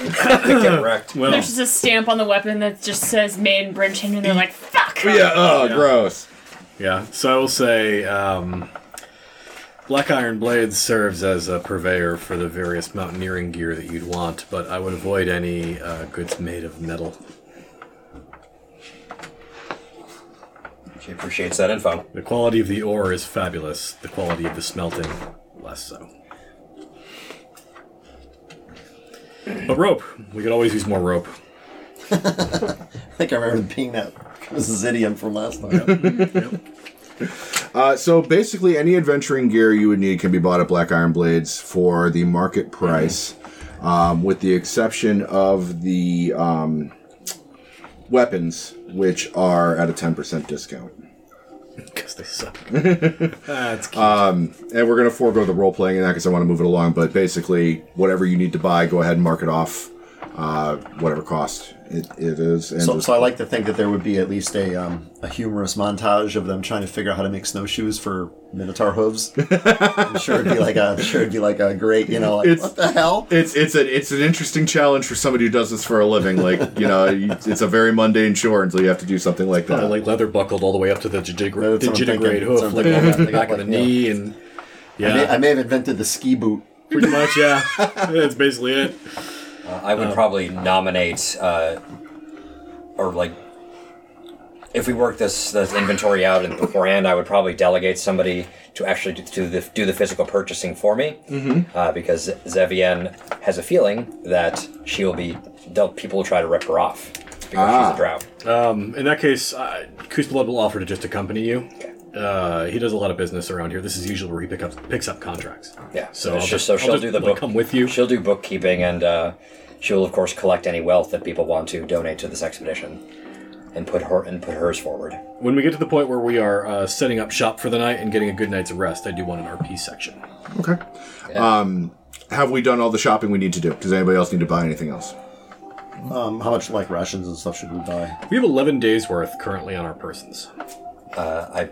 They get wrecked. Well, there's just a stamp on the weapon that just says made in Bryn Shander, and they're like, fuck! Yeah, oh, yeah. Gross. Yeah, so I will say, um, Black Iron Blades serves as a purveyor for the various mountaineering gear that you'd want, but I would avoid any uh, goods made of metal. She appreciates that info. The quality of the ore is fabulous. The quality of the smelting, less so. But rope. We could always use more rope. I think I remember being that Zidium from last night. Yep. uh, so basically any adventuring gear you would need can be bought at Black Iron Blades for the market price, mm-hmm. um, with the exception of the um, weapons, which are at a ten percent discount. Because they suck. That's cute. Um, and we're going to forego the role-playing in that because I want to move it along, but basically, whatever you need to buy, go ahead and mark it off, uh, whatever cost it, it is. And so, just... so I like to think that there would be at least a um, a humorous montage of them trying to figure out how to make snowshoes for minotaur hooves. I'm sure it'd be like a, I'm sure it'd be like a great, you know, like, it's, what the hell? It's it's a, it's an interesting challenge for somebody who does this for a living. Like, you know, it's a very mundane chore until you have to do something like that. Like leather buckled all the way up to the digitigrade digitigrade hoof, like on the back of the knee, and yeah, I may, I may have invented the ski boot. Pretty much, yeah. That's basically it. Uh, I would um, probably nominate, uh, or like, if we work this, this inventory out and beforehand, I would probably delegate somebody to actually do, to the, do the physical purchasing for me, mm-hmm. uh, because Zevian has a feeling that she will be, people will try to rip her off because ah. she's a drow. Um, in that case, uh, Kuzblood will offer to just accompany you. Okay. Uh, he does a lot of business around here. This is usually where he pick up, picks up contracts. Yeah. So, I'll just, just, so she'll I'll just, do the like, book. Come with you. She'll do bookkeeping, and uh, she'll of course collect any wealth that people want to donate to this expedition, and put her and put hers forward. When we get to the point where we are uh, setting up shop for the night and getting a good night's rest, I do want an R P section. Okay. Yeah. Um, have we done all the shopping we need to do? Does anybody else need to buy anything else? Um, how much like rations and stuff should we buy? We have eleven days worth currently on our persons. Uh, I.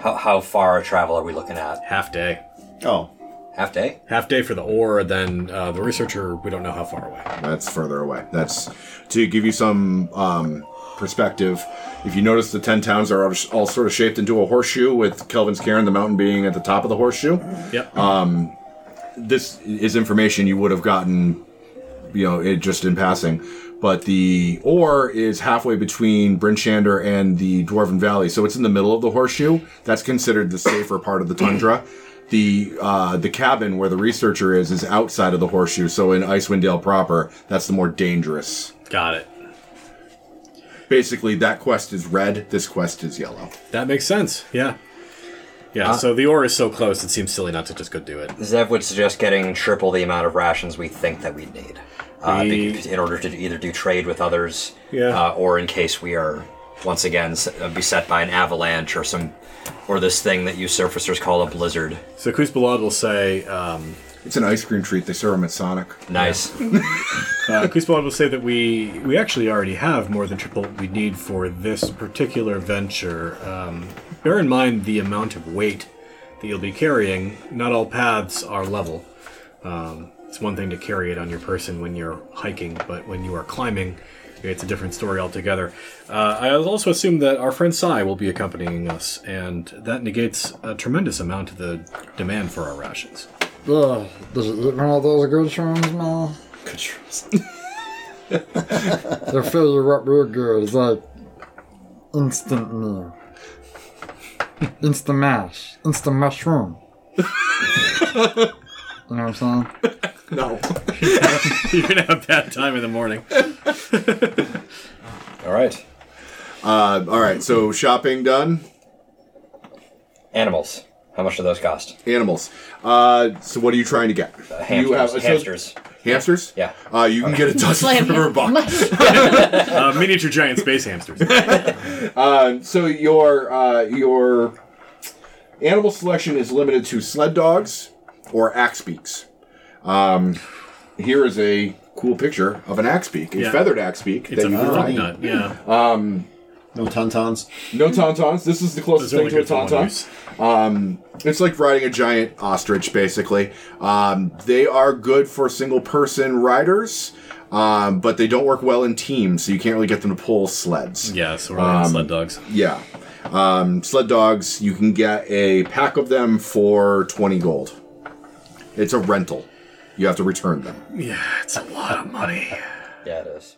How, how far a travel are we looking at? Half day. Oh. Half day? Half day for the ore, then uh, the researcher, we don't know how far away. That's further away. That's to give you some um, perspective. If you notice, the ten towns are all, all sort of shaped into a horseshoe, with Kelvin's Cairn, the mountain, being at the top of the horseshoe. Yep. Um, this is information you would have gotten, you know, it just in passing. But the ore is halfway between Bryn Shander and the Dwarven Valley, so it's in the middle of the horseshoe. That's considered the safer part of the tundra. The uh, the cabin where the researcher is is outside of the horseshoe, so in Icewind Dale proper, that's the more dangerous. Got it. Basically, that quest is red, this quest is yellow. That makes sense, yeah. Yeah, uh, so the ore is so close, it seems silly not to just go do it. Zev would suggest getting triple the amount of rations we think that we'd need. Uh, in order to either do trade with others, yeah. uh, or in case we are once again beset by an avalanche or some, or this thing that you surfacers call a blizzard. So Kuzbalad will say, um, "It's an ice cream treat. They serve them at Sonic." Nice. Yeah. uh, Kuzbalad will say that we we actually already have more than triple what we need for this particular venture. Um, bear in mind the amount of weight that you'll be carrying. Not all paths are level. Um, It's one thing to carry it on your person when you're hiking, but when you are climbing, it's a different story altogether. Uh, I also assume that our friend Sai will be accompanying us, and that negates a tremendous amount of the demand for our rations. Ugh, does it look all those good shrooms, Mal? Good shrooms. They're filled with what we do is like instant meal, instant mash, instant mushroom. You know what I'm saying? No. You're gonna have a bad time in the morning. All right. Uh, all right. So shopping done. Animals. How much do those cost? Animals. Uh, so what are you trying to get? Uh, hamsters. You have, uh, hamsters. Hamsters? Yeah. Uh, you okay. can get a dozen for a buck. uh, miniature giant space hamsters. uh, so your uh, your animal selection is limited to sled dogs or axe beaks. Um, here is a cool picture of an axe beak, a yeah. feathered axe beak. It's that a feathered yeah. Um, no tauntauns. No tauntauns. This is the closest thing to a tauntaun. Um, it's like riding a giant ostrich, basically. Um, they are good for single-person riders, um, but they don't work well in teams, so you can't really get them to pull sleds. Yeah, so we're um, on sled dogs. Yeah. Um, sled dogs, you can get a pack of them for twenty gold. It's a rental. You have to return them. Yeah, it's a lot of money. Yeah, it is.